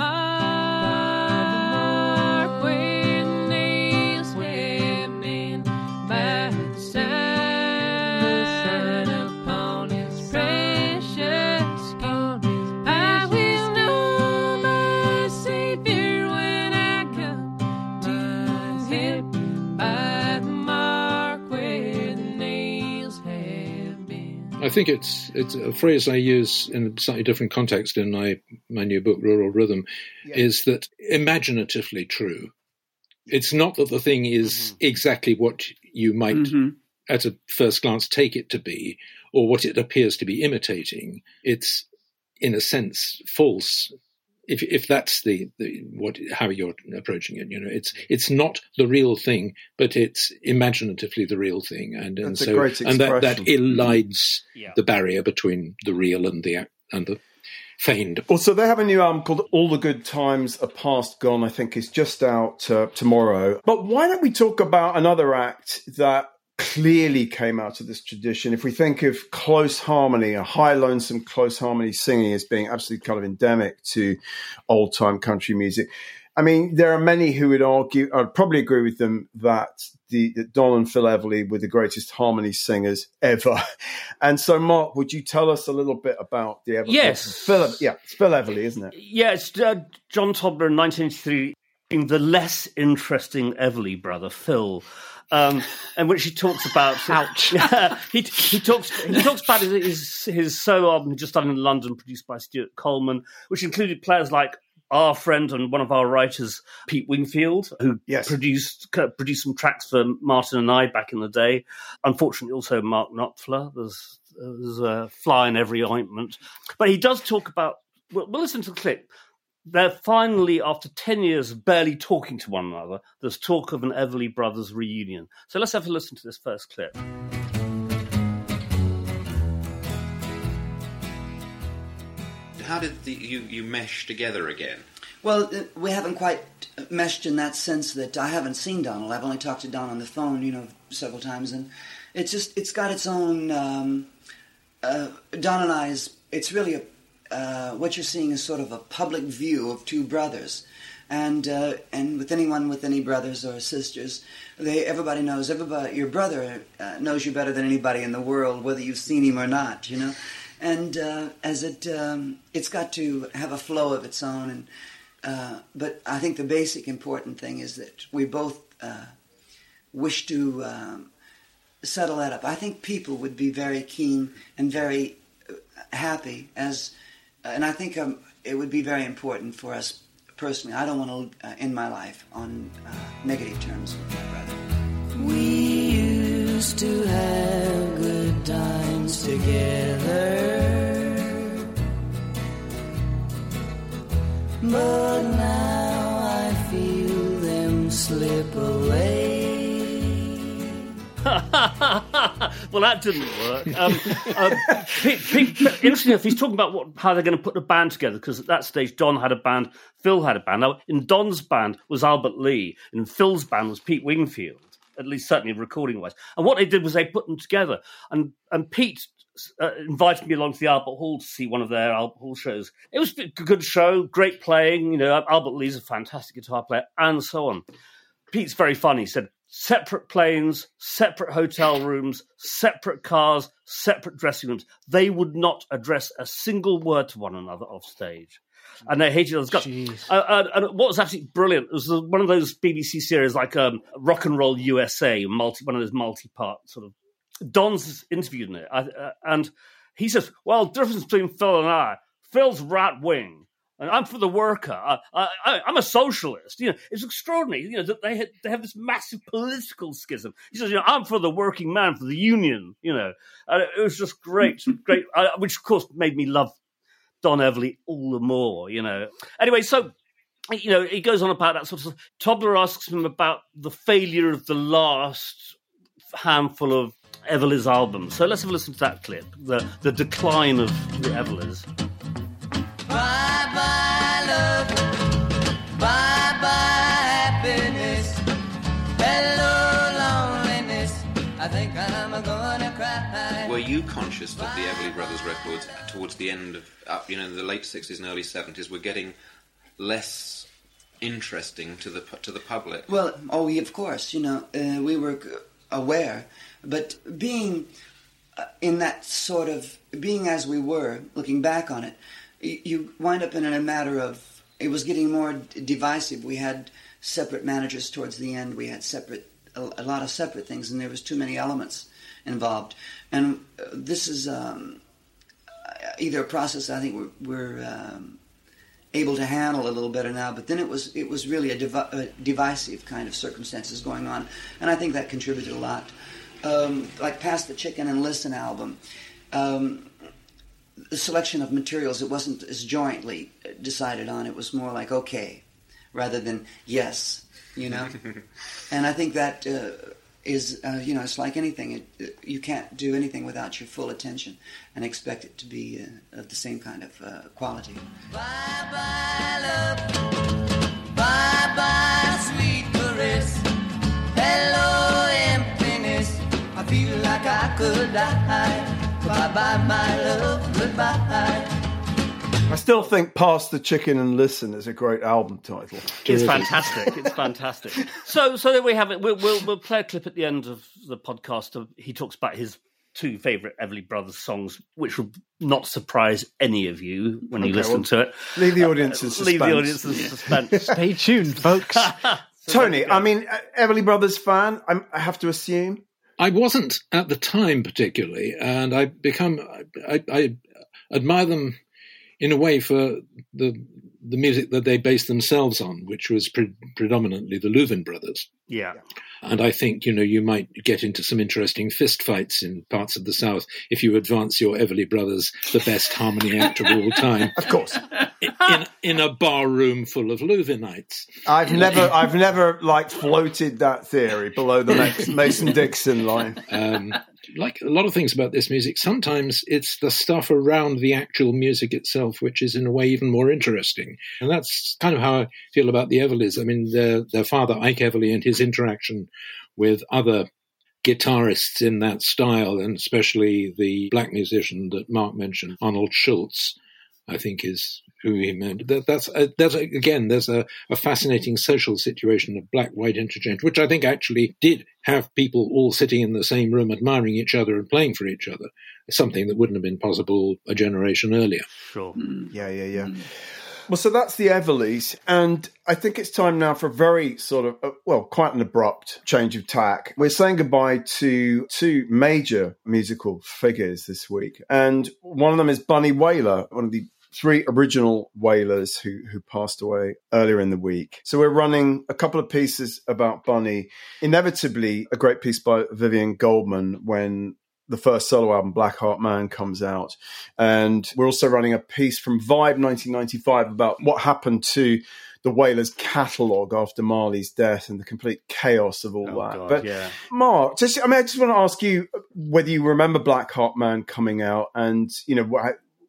I think it's a phrase I use in a slightly different context in my new book, Rural Rhythm, is that imaginatively true. It's not that the thing is exactly what you might, at a first glance, take it to be, or what it appears to be imitating. It's, in a sense, false. If that's how you're approaching it, you know, it's not the real thing, but it's imaginatively the real thing, and that's so a great expression. And that elides the barrier between the real and the feigned. Also, they have a new album called All the Good Times Are Past Gone. I think is just out tomorrow. But why don't we talk about another act that clearly came out of this tradition? If we think of close harmony, a high, lonesome close harmony singing as being absolutely kind of endemic to old-time country music, I mean, there are many who would argue, I'd probably agree with them, that Don and Phil Everly were the greatest harmony singers ever. And so, Mark, would you tell us a little bit about the Everly? Yes. It's Phil Everly, isn't it? Yes, John Todler in 1983, the less interesting Everly brother, Phil, and which he talks about. Ouch. He talks about his solo album just done in London, produced by Stuart Coleman, which included players like our friend and one of our writers, Pete Wingfield, who produced some tracks for Martin and I back in the day. Unfortunately, also Mark Knopfler. There's a fly in every ointment. But he does talk about. We'll listen to the clip. They're finally, after 10 years of barely talking to one another, there's talk of an Everly Brothers reunion. So let's have a listen to this first clip. How did you mesh together again? Well, we haven't quite meshed in that sense that I haven't seen Donald. I've only talked to Don on the phone, you know, several times, and it's got its own... Don and I's... It's really a... what you're seeing is sort of a public view of two brothers, and with anyone with any brothers or sisters, everybody knows. Your brother knows you better than anybody in the world, whether you've seen him or not, you know. And as it's got to have a flow of its own. And but I think the basic important thing is that we both wish to settle that up. I think people would be very keen and very happy as. And I think it would be very important for us personally. I don't want to end my life on negative terms with my brother. We used to have good together, but now I feel them slip away. Ha ha ha ha! Well, that didn't work. Interesting enough, he's talking about how they're going to put the band together, because at that stage, Don had a band, Phil had a band. Now, in Don's band was Albert Lee, and in Phil's band was Pete Wingfield, at least certainly recording-wise. And what they did was they put them together. And Pete invited me along to the Albert Hall to see one of their Albert Hall shows. It was a good show, great playing. You know, Albert Lee's a fantastic guitar player, and so on. Pete's very funny. He said, separate planes, separate hotel rooms, separate cars, separate dressing rooms. They would not address a single word to one another off stage. And they hated us. And what was absolutely brilliant was one of those BBC series like Rock and Roll USA, one of those multi-part sort of. Don's interviewed in it, and he says, "Well, the difference between Phil and I, Phil's right wing, and I'm for the worker. I'm a socialist." You know, it's extraordinary. You know that they have this massive political schism. He says, "You know, I'm for the working man, for the union." You know, and it was just great, which of course made me love Don Everly all the more, you know. Anyway, so, you know, he goes on about that sort of stuff. Tobler asks him about the failure of the last handful of Everly's albums. So let's have a listen to that clip, the decline of the Everlys. Bye-bye, love. Bye-bye, happiness. Hello, loneliness. I think I'm going to cry. Were you conscious that the Everly Brothers records towards the end of, you know, the late 60s and early 70s were getting less interesting to the public? Well, oh, of course, you know, we were aware. But being in that sort of, being as we were, looking back on it, you wind up in a matter of, it was getting more divisive. We had separate managers towards the end. We had a lot of separate things, and there was too many elements involved. And this is either a process I think we're able to handle a little better now, but then it was really a divisive kind of circumstances going on, and I think that contributed a lot. Like Pass the Chicken and Listen album, the selection of materials, it wasn't as jointly decided on. It was more like okay, rather than yes, you know. And I think that is, you know, it's like anything. You can't do anything without your full attention and expect it to be of the same kind of quality. Bye-bye, love. Bye-bye, sweet caress. Hello, emptiness. I feel like I could die. Bye-bye, my love. Goodbye. I still think Pass the Chicken and Listen is a great album title. It's fantastic. It's fantastic. So there we have it. We'll play a clip at the end of the podcast. He talks about his two favourite Everly Brothers songs, which will not surprise any of you when you listen to it. Leave the audience in suspense. Stay tuned, folks. Tony, I mean, Everly Brothers fan, I have to assume? I wasn't at the time particularly, and I admire them in a way for the music that they based themselves on, which was predominantly the Leuven brothers. Yeah. And I think, you know, you might get into some interesting fistfights in parts of the South if you advance your Everly Brothers, the best harmony act of all time. Of course. In a bar room full of Leuvenites. I've never like floated that theory below the Mason-Dixon line. Like a lot of things about this music, sometimes it's the stuff around the actual music itself which is in a way even more interesting. And that's kind of how I feel about the Everlys. I mean, their father, Ike Everly, and his interaction with other guitarists in that style, and especially the black musician that Mark mentioned, Arnold Schultz, I think is who he meant. There's a fascinating social situation of black-white interchange, which I think actually did have people all sitting in the same room admiring each other and playing for each other, something that wouldn't have been possible a generation earlier. Sure. Yeah. Mm. Well, so that's the Everlys, and I think it's time now for a very sort of, quite an abrupt change of tack. We're saying goodbye to two major musical figures this week, and one of them is Bunny Wailer, one of the three original Wailers who passed away earlier in the week. So we're running a couple of pieces about Bunny, inevitably a great piece by Vivian Goldman when the first solo album, Black Heart Man, comes out. And we're also running a piece from Vibe 1995 about what happened to the Wailers' catalogue after Marley's death and the complete chaos of all that. God, but yeah. Mark, I just want to ask you whether you remember Black Heart Man coming out and, you know,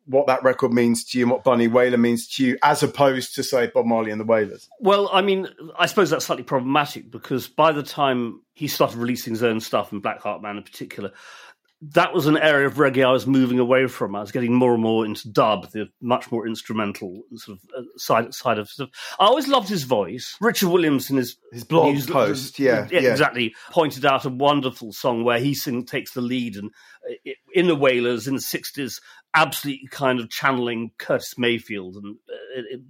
what that record means to you and what Bunny Wailer means to you, as opposed to, say, Bob Marley and the Wailers. Well, I mean, I suppose that's slightly problematic because by the time he started releasing his own stuff, and Black Heart Man in particular, that was an area of reggae I was moving away from. I was getting more and more into dub, the much more instrumental sort of side of stuff. I always loved his voice. Richard Williams in his blog post, exactly, pointed out a wonderful song where he takes the lead and in the Wailers in the 60s, absolutely kind of channeling Curtis Mayfield and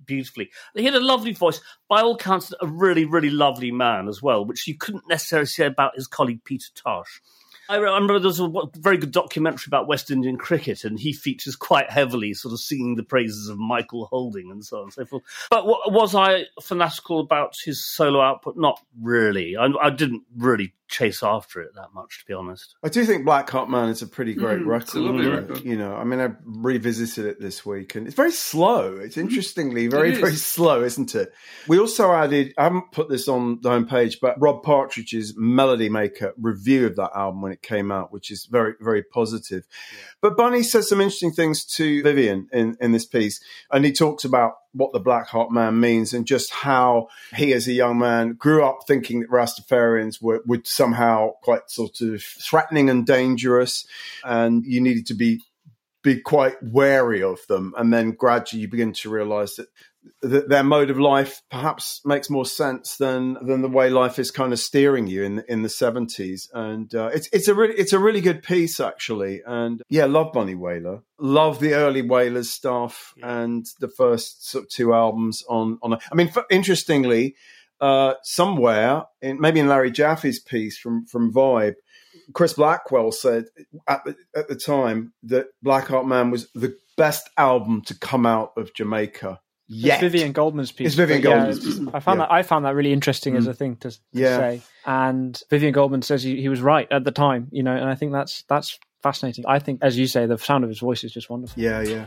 beautifully. He had a lovely voice. By all counts, a really, really lovely man as well, which you couldn't necessarily say about his colleague Peter Tosh. I remember there was a very good documentary about West Indian cricket, and he features quite heavily sort of singing the praises of Michael Holding and so on and so forth. But was I fanatical about his solo output? Not really. I didn't really chase after it that much, to be honest. I do think Black Heart Man is a pretty great record. It's a lovely record. You know, I mean, I revisited it this week, and it's very slow. It's interestingly very slow, isn't it? We also added, I haven't put this on the homepage, but Rob Partridge's Melody Maker review of that album when it came out, which is very, very positive. Yeah. But Bunny says some interesting things to Vivian in this piece, and he talks about what the Black Heart Man means and just how he, as a young man, grew up thinking that Rastafarians were somehow quite sort of threatening and dangerous, and you needed to be quite wary of them. And then gradually you begin to realise that their mode of life perhaps makes more sense than the way life is kind of steering you in the 70s. And it's a really good piece, actually. And yeah, love Bunny Wailer. Love the early Wailers stuff and the first sort of two albums on. I mean, interestingly, somewhere, maybe in Larry Jaffe's piece from Vibe, Chris Blackwell said at the time that Black Heart Man was the best album to come out of Jamaica. It's Vivian Goldman's piece. It's Vivian Goldman's piece. I found that really interesting as a thing to say. And Vivian Goldman says he was right at the time, you know, and I think that's fascinating. I think, as you say, the sound of his voice is just wonderful. Yeah, yeah.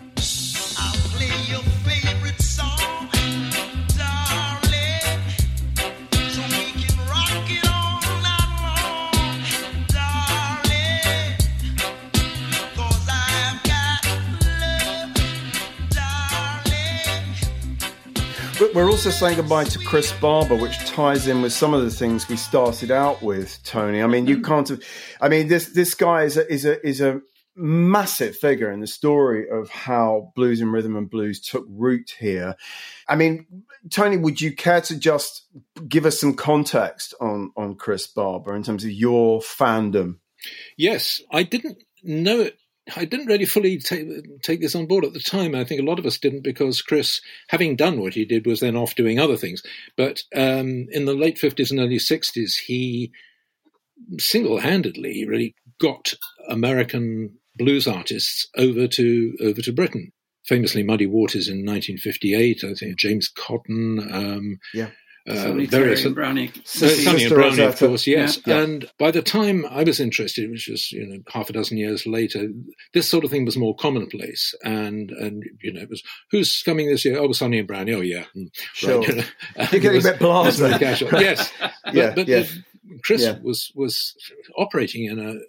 We're also saying goodbye to Chris Barber, which ties in with some of the things we started out with, Tony. I mean, you can't have, I mean, this guy is a massive figure in the story of how blues and rhythm and blues took root here. I mean, Tony, would you care to just give us some context on Chris Barber in terms of your fandom? Yes, I didn't know it. I didn't really fully take this on board at the time. I think a lot of us didn't, because Chris, having done what he did, was then off doing other things. But in the late 50s and early 60s, he single-handedly really got American blues artists over to Britain. Famously, Muddy Waters in 1958. I think James Cotton. Various and Brownie. Sonny and Brownie, of course, yes. Yeah. And by the time I was interested, which was, you know, half a dozen years later, this sort of thing was more commonplace. And you know, it was, who's coming this year? Oh, Sonny and Brownie. Oh, yeah. Sure. Right. You're getting a bit blasé. Yes. Chris was operating in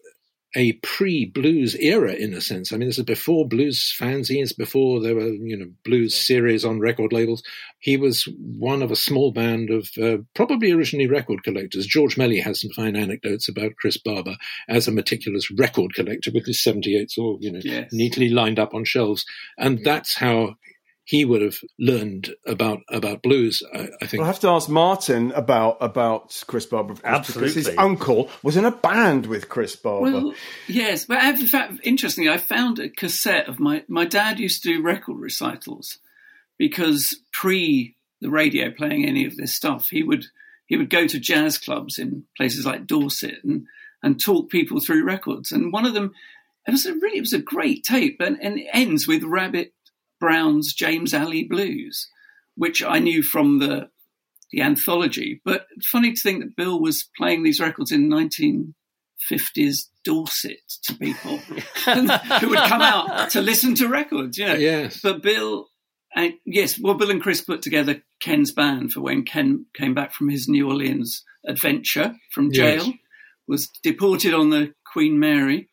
a pre-blues era, in a sense. I mean, this is before blues fanzines, before there were, you know, blues series on record labels. He was one of a small band of probably originally record collectors. George Melly has some fine anecdotes about Chris Barber as a meticulous record collector with his 78s all, you know, neatly lined up on shelves. And that's how he would have learned about blues, I think. Well, I have to ask Martin about Chris Barber. Absolutely. Because his uncle was in a band with Chris Barber. Well, yes. But in fact, interestingly, I found a cassette of my dad used to do record recitals, because pre the radio playing any of this stuff, he would go to jazz clubs in places like Dorset and talk people through records. And one of them, it was a great tape, and it ends with Rabbit Brown's James Alley Blues, which I knew from the anthology. But funny to think that Bill was playing these records in 19 50s Dorset to people who would come out to listen to records, you know. Yes. But Bill, Bill and Chris put together Ken's band for when Ken came back from his New Orleans adventure from jail, yes. was deported on the Queen Mary,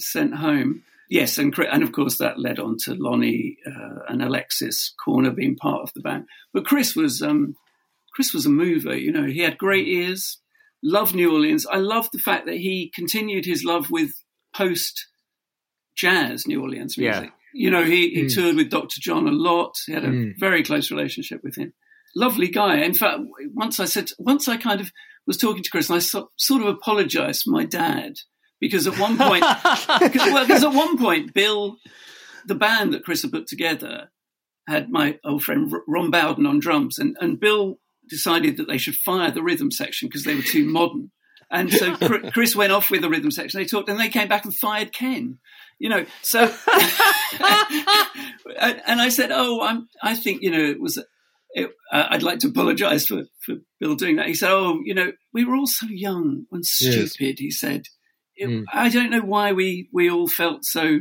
sent home. Yes, and of course that led on to Lonnie and Alexis Corner being part of the band. But Chris was a mover, you know. He had great ears, loved New Orleans. I loved the fact that he continued his love with post-jazz New Orleans music. Yeah. You know, he toured with Dr. John a lot. He had a very close relationship with him. Lovely guy. In fact, once I kind of was talking to Chris, and I sort of apologised to my dad. Because at one point, Bill, the band that Chris had put together, had my old friend Ron Bowden on drums, and Bill decided that they should fire the rhythm section because they were too modern. And so Chris went off with the rhythm section. They talked, and they came back and fired Ken. You know, so and I said, "Oh, I think you know it was." I'd like to apologise for Bill doing that. He said, "Oh, you know, we were all so young and stupid." Yes. He said. I don't know why we all felt so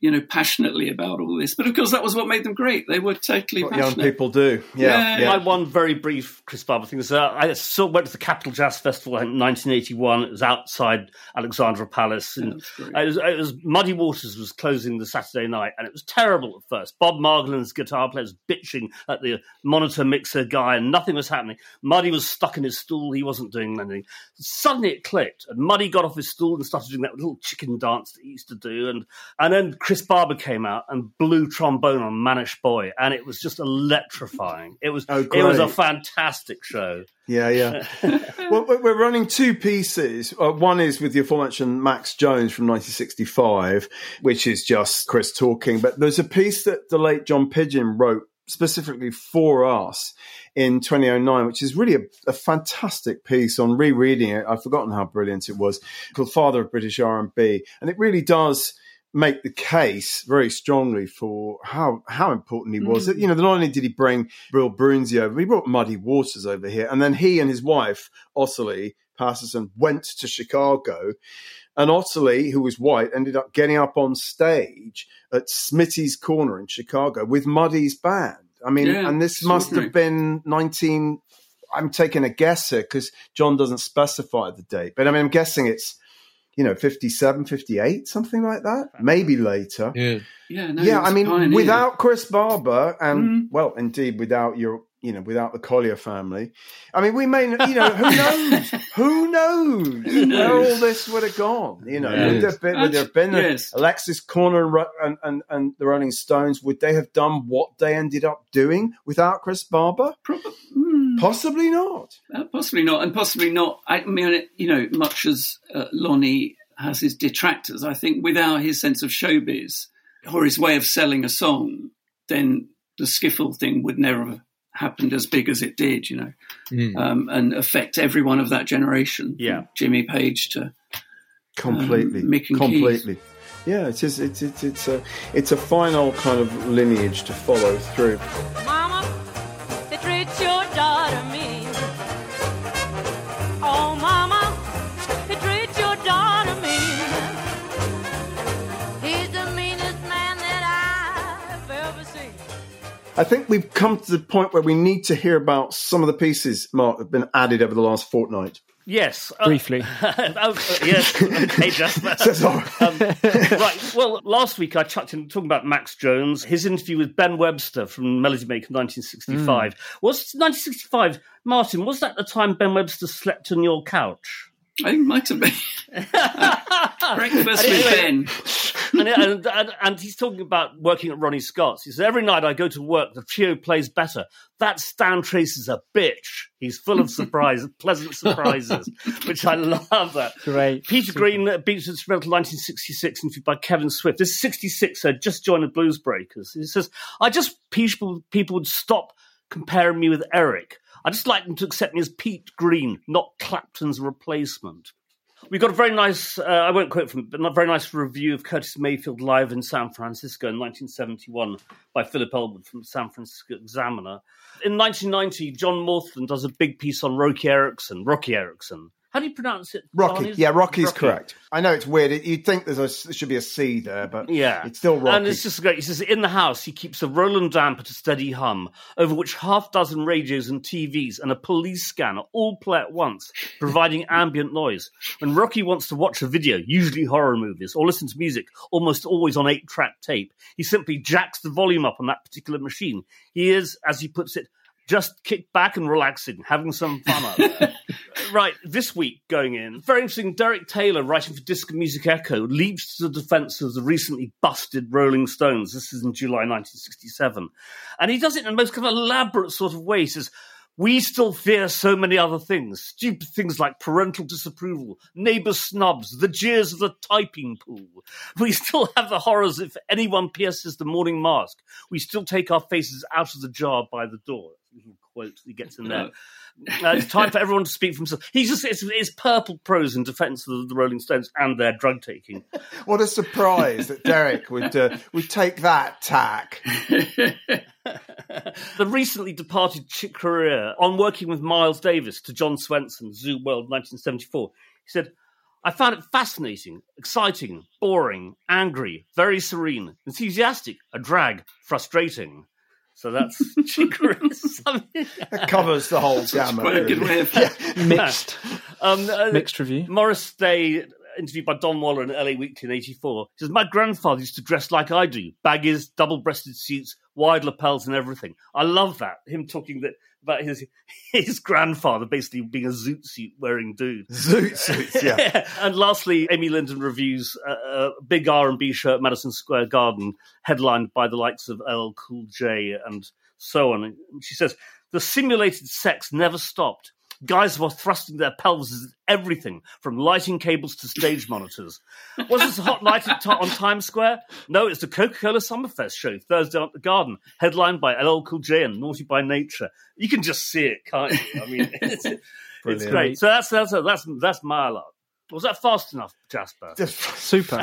you know passionately about all this, but of course that was what made them great. They were totally what passionate. Young people do. Yeah. My one very brief Chris Barber thing was I still went to the Capital Jazz Festival in 1981. It was outside Alexandra Palace, and it was Muddy Waters was closing the Saturday night, and it was terrible at first. Bob Margolin's guitar player was bitching at the monitor mixer guy, and nothing was happening. Muddy was stuck in his stool; he wasn't doing anything. Suddenly it clicked, and Muddy got off his stool and started doing that little chicken dance that he used to do, And then Chris Barber came out and blew trombone on Manish Boy, and it was just electrifying. It was a fantastic show. Yeah. Well, we're running two pieces. One is with the aforementioned Max Jones from 1965, which is just Chris talking. But there's a piece that the late John Pidgeon wrote specifically for us in 2009, which is really a fantastic piece. On rereading it, I've forgotten how brilliant it was, called Father of British R&B. And it really does make the case very strongly for how important he was. Mm-hmm. You know, not only did he bring Bill Brunsey over, he brought Muddy Waters over here. And then he and his wife, Ottilie Patterson, went to Chicago. And Ottilie, who was white, ended up getting up on stage at Smitty's Corner in Chicago with Muddy's band. I mean, and this must have been I'm taking a guess here because John doesn't specify the date. But I mean, I'm guessing it's, you know, 57, 58, something like that, maybe later. Pioneer. Without Chris Barber and, well, indeed, without the Collier family, I mean, we may, you know, who knows where all this would have gone, you know. Would there have been Alexis Corner and the Rolling Stones, would they have done what they ended up doing without Chris Barber? Possibly not. Possibly not. I mean, you know, much as Lonnie has his detractors, I think without his sense of showbiz or his way of selling a song, then the skiffle thing would never have happened as big as it did, you know, and affect everyone of that generation. Yeah. Jimmy Page to completely, Mick and completely. Keith. Yeah, it's a fine old kind of lineage to follow through. Mama, they treat your daughter mean. Oh, Mama, they treat your daughter mean. He's the meanest man that I've ever seen. I think we've come to the point where we need to hear about some of the pieces, Mark, that have been added over the last fortnight. Yes. Briefly. Yes. Okay, just right. Well, last week I chucked in talking about Max Jones, his interview with Ben Webster from Melody Maker 1965. Was 1965, Martin, was that the time Ben Webster slept on your couch? I think it might have been. Breakfast with Ben. And he's talking about working at Ronnie Scott's. He says, every night I go to work, the trio plays better. That Stan Tracy's a bitch. He's full of surprises, pleasant surprises, which I love that. Great. Peter Green, Beatles Instrumental 1966, interviewed by Kevin Swift. This is 66, so just joined the Blues Breakers. He says, I just wish people would stop comparing me with Eric. I just like them to accept me as Pete Green, not Clapton's replacement. We got a very nice, I won't quote from it, but a very nice review of Curtis Mayfield live in San Francisco in 1971 by Philip Elwood from the San Francisco Examiner. In 1990, John Morthland does a big piece on Rocky Erickson. How do you pronounce it? Rocky. Barney's? Yeah, Rocky's correct. I know it's weird. You'd think there should be a C there, but yeah, it's still Rocky. And it's just great. He says, in the house, he keeps a Roland damper to steady hum, over which half-dozen radios and TVs and a police scanner all play at once, providing ambient noise. When Rocky wants to watch a video, usually horror movies, or listen to music, almost always on 8-track tape, he simply jacks the volume up on that particular machine. He is, as he puts it, just kick back and relaxing, having some fun out there. Right, this week going in, very interesting, Derek Taylor, writing for Disco Music Echo, leaps to the defence of the recently busted Rolling Stones. This is in July 1967. And he does it in the most kind of elaborate sort of way. He says, we still fear so many other things, stupid things like parental disapproval, neighbour snubs, the jeers of the typing pool. We still have the horrors if anyone pierces the morning mask. We still take our faces out of the jar by the door. Quote he gets in there. It's time for everyone to speak for himself. He's just, it's purple prose in defence of the Rolling Stones and their drug taking. What a surprise that Derek would take that tack. The recently departed Chick Corea, on working with Miles Davis to John Swenson, Zoo World 1974, he said, I found it fascinating, exciting, boring, angry, very serene, enthusiastic, a drag, frustrating. So that's Chick Corea. That covers the whole gamut. Quite a good way of mixed. Mixed review. Morris Day, interviewed by Don Waller in LA Weekly in 84, says, my grandfather used to dress like I do. Baggies, double-breasted suits, wide lapels and everything. I love that. Him talking about his grandfather basically being a zoot suit wearing dude. Zoot suits, yeah. And lastly, Amy Linden reviews a big R&B show at Madison Square Garden, headlined by the likes of LL Cool J and so on. And she says, the simulated sex never stopped. Guys were thrusting their pelvises at everything, from lighting cables to stage monitors. Was this a hot night on Times Square? No, it's the Coca-Cola Summerfest show, Thursday at the Garden, headlined by LL Cool J and Naughty by Nature. You can just see it, can't you? I mean, it's great. So that's my lot. Was that fast enough, Jasper? Super. Super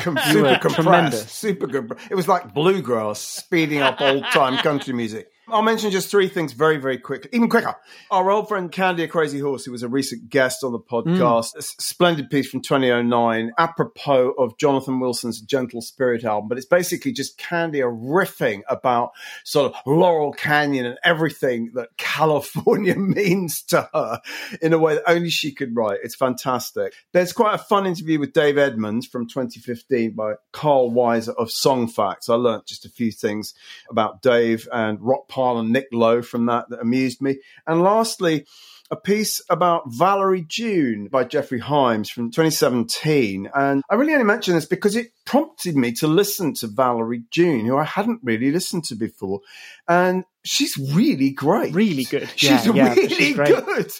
compressed. Super good. It was like bluegrass speeding up old-time country music. I'll mention just three things very, very quickly, even quicker. Our old friend Candy, a Crazy Horse, who was a recent guest on the podcast, a splendid piece from 2009, apropos of Jonathan Wilson's Gentle Spirit album. But it's basically just Candy riffing about sort of Laurel Canyon and everything that California means to her in a way that only she could write. It's fantastic. There's quite a fun interview with Dave Edmonds from 2015 by Carl Weiser of Song Facts. I learnt just a few things about Dave and rock pop and Nick Lowe from that amused me. And lastly, a piece about Valerie June by Jeffrey Himes from 2017. And I really only mention this because it prompted me to listen to Valerie June, who I hadn't really listened to before. And she's really great. Really good. She's good.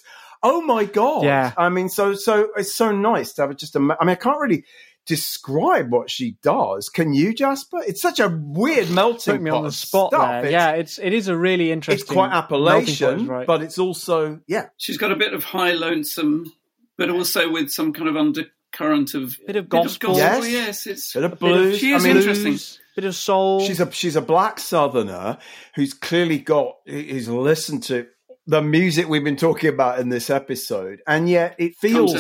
Oh, my God. Yeah. I mean, so it's so nice to have just I can't really describe what she does. Can you, Jasper? It's such a weird melting pot on the spot stuff. Yeah, it is a really interesting. It's quite Appalachian, right? But it's also she's got a bit of high lonesome, but also with some kind of undercurrent of bit of gospel. Yes, it's a bit of blues. Interesting. Bit of soul. She's a black southerner who's clearly who's listened to the music we've been talking about in this episode, and yet it feels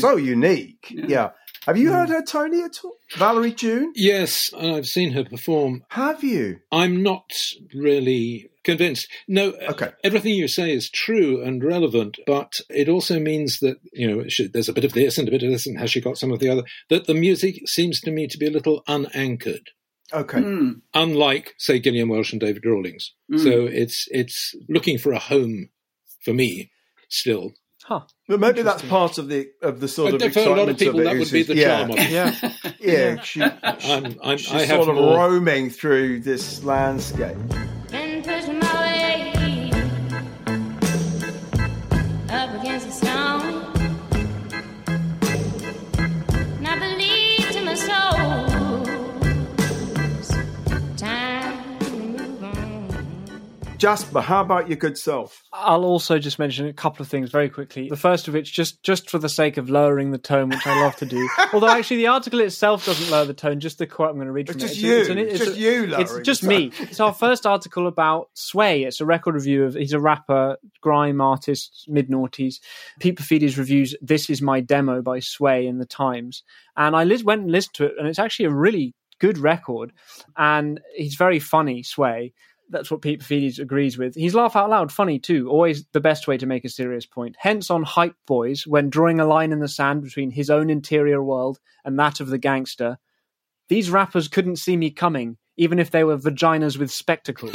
so unique. Yeah. Have you heard her, Tony, at all? Valerie June? Yes, and I've seen her perform. Have you? I'm not really convinced. No, okay. Everything you say is true and relevant, but it also means that, there's a bit of this and a bit of this, and has she got some of the other, that the music seems to me to be a little unanchored. Okay. Unlike, say, Gillian Welch and David Rawlings. So it's looking for a home for me still. Huh. But maybe that's part of the sort of excitement. For a lot of people, that would be the charm of it. Yeah. She's sort of roaming through this landscape. And push my way up against the stone. And I believe to my soul. Time to move on. Jasper, how about your good self? I'll also just mention a couple of things very quickly. The first of which, just for the sake of lowering the tone, which I love to do. Although actually the article itself doesn't lower the tone, just the quote I'm going to read from It's just me. It's our first article about Sway. It's a record review of, he's a rapper, grime artist, mid-noughties. Pete Perfidi's reviews This Is My Demo by Sway in The Times. And I went and listened to it, and it's actually a really good record. And he's very funny, Sway. That's what Pete Perfides agrees with. He's laugh out loud funny too, always the best way to make a serious point. Hence on Hype Boys, when drawing a line in the sand between his own interior world and that of the gangster, these rappers couldn't see me coming, even if they were vaginas with spectacles.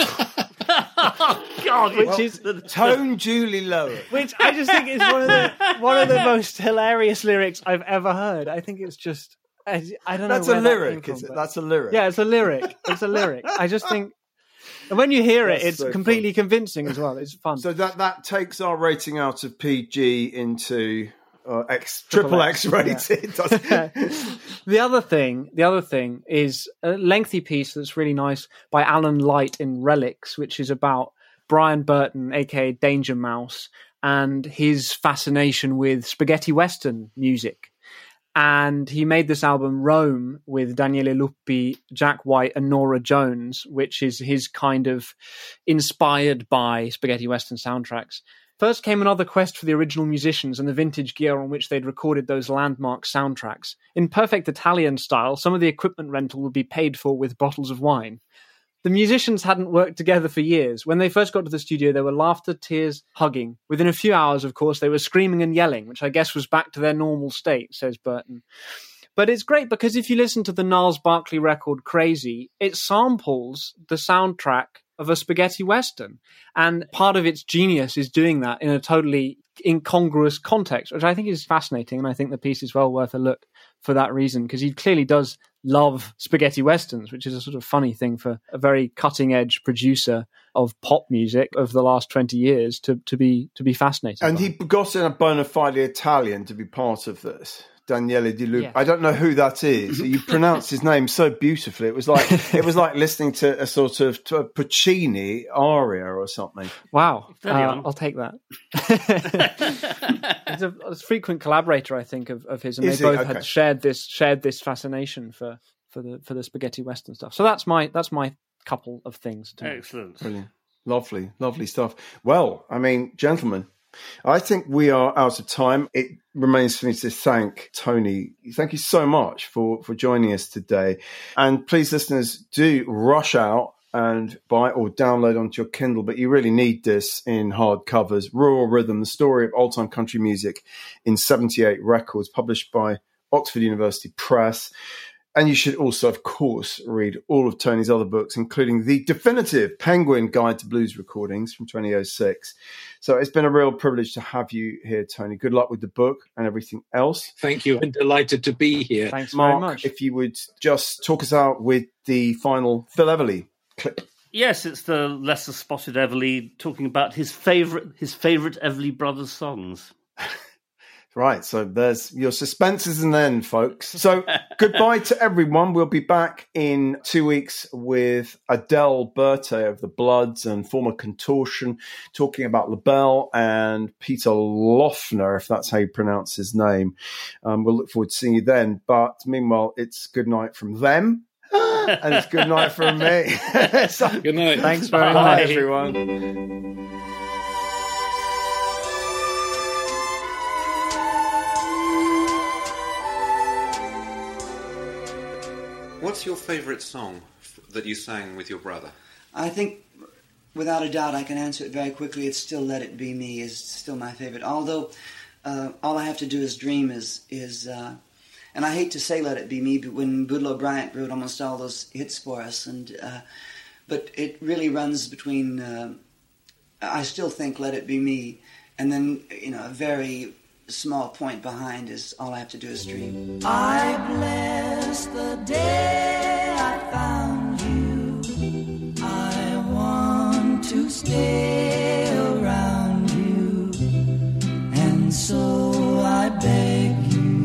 God, which is the tone duly lowered. Which I just think is one of the most hilarious lyrics I've ever heard. I think it's just I don't know. That's a lyric, is it? That's a lyric. Yeah, it's a lyric. It's a lyric. I just think. And when you hear it, it's so completely convincing as well. It's fun. So that takes our rating out of PG into triple X rated. Yeah. The other thing is a lengthy piece that's really nice by Alan Light in Relics, which is about Brian Burton, aka Danger Mouse, and his fascination with spaghetti western music. And he made this album Rome with Daniele Luppi, Jack White and Nora Jones, which is his kind of inspired by spaghetti western soundtracks. First came another quest for the original musicians and the vintage gear on which they'd recorded those landmark soundtracks. In perfect Italian style, some of the equipment rental would be paid for with bottles of wine. The musicians hadn't worked together for years. When they first got to the studio, there were laughter, tears, hugging. Within a few hours, of course, they were screaming and yelling, which I guess was back to their normal state, says Burton. But it's great because if you listen to the Gnarls Barkley record Crazy, it samples the soundtrack of a spaghetti western. And part of its genius is doing that in a totally incongruous context, which I think is fascinating. And I think the piece is well worth a look for that reason, because he clearly does love spaghetti westerns, which is a sort of funny thing for a very cutting edge producer of pop music of the last 20 years to be fascinated. And he got in a bona fide Italian to be part of this. Daniele Di Luca. Yeah. I don't know who that is. You pronounced his name so beautifully. It was like listening to a sort of Puccini aria or something. Wow. I'll take that. He's a frequent collaborator, I think, of his, and is they both had shared this fascination for the spaghetti western stuff. So that's my couple of things. Excellent. Brilliant. Lovely, lovely stuff. Well, I mean, gentlemen, I think we are out of time. It remains for me to thank Tony. Thank you so much for joining us today. And please, listeners, do rush out and buy or download onto your Kindle, but you really need this in hard covers. Rural Rhythm, the story of old-time country music in 78 records, published by Oxford University Press. And you should also, of course, read all of Tony's other books, including the definitive Penguin Guide to Blues Recordings from 2006. So it's been a real privilege to have you here, Tony. Good luck with the book and everything else. Thank you. I'm delighted to be here. Thanks very much. If you would just talk us out with the final Phil Everly clip. Yes, it's the lesser spotted Everly talking about his favourite Everly Brothers songs. Right, so there's your suspense is an end, folks. So goodbye to everyone. We'll be back in 2 weeks with Adele Bertay of the Bloods and former Contortion, talking about LaBelle and Peter Loeffner, if that's how you pronounce his name. We'll look forward to seeing you then. But meanwhile, it's good night from them. And it's good night from me. So, good night. Thanks very much, everyone. What's your favourite song that you sang with your brother? I think, without a doubt, I can answer it very quickly. It's still Let It Be Me is still my favourite. Although, All I Have to Do is Dream is and I hate to say Let It Be Me, but when Boudleau Bryant wrote almost all those hits for us, but it really runs between, I still think Let It Be Me, and then, you know, a very small point behind is All I Have to Do is Dream. I bless the day I found you. I want to stay around you, and so I beg you,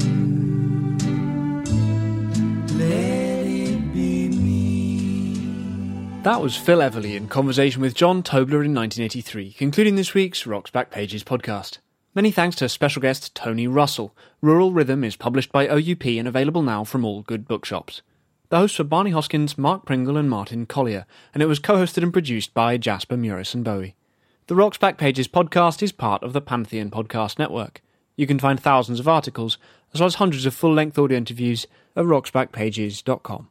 let it be me. That was Phil Everly in conversation with John Tobler in 1983, concluding this week's Rock's Back Pages podcast. Many thanks to special guest Tony Russell. Rural Rhythm is published by OUP and available now from all good bookshops. The hosts were Barney Hoskins, Mark Pringle and Martin Collier, and it was co-hosted and produced by Jasper Murison Bowie. The Rock's Back Pages podcast is part of the Pantheon Podcast Network. You can find thousands of articles, as well as hundreds of full-length audio interviews at rocksbackpages.com.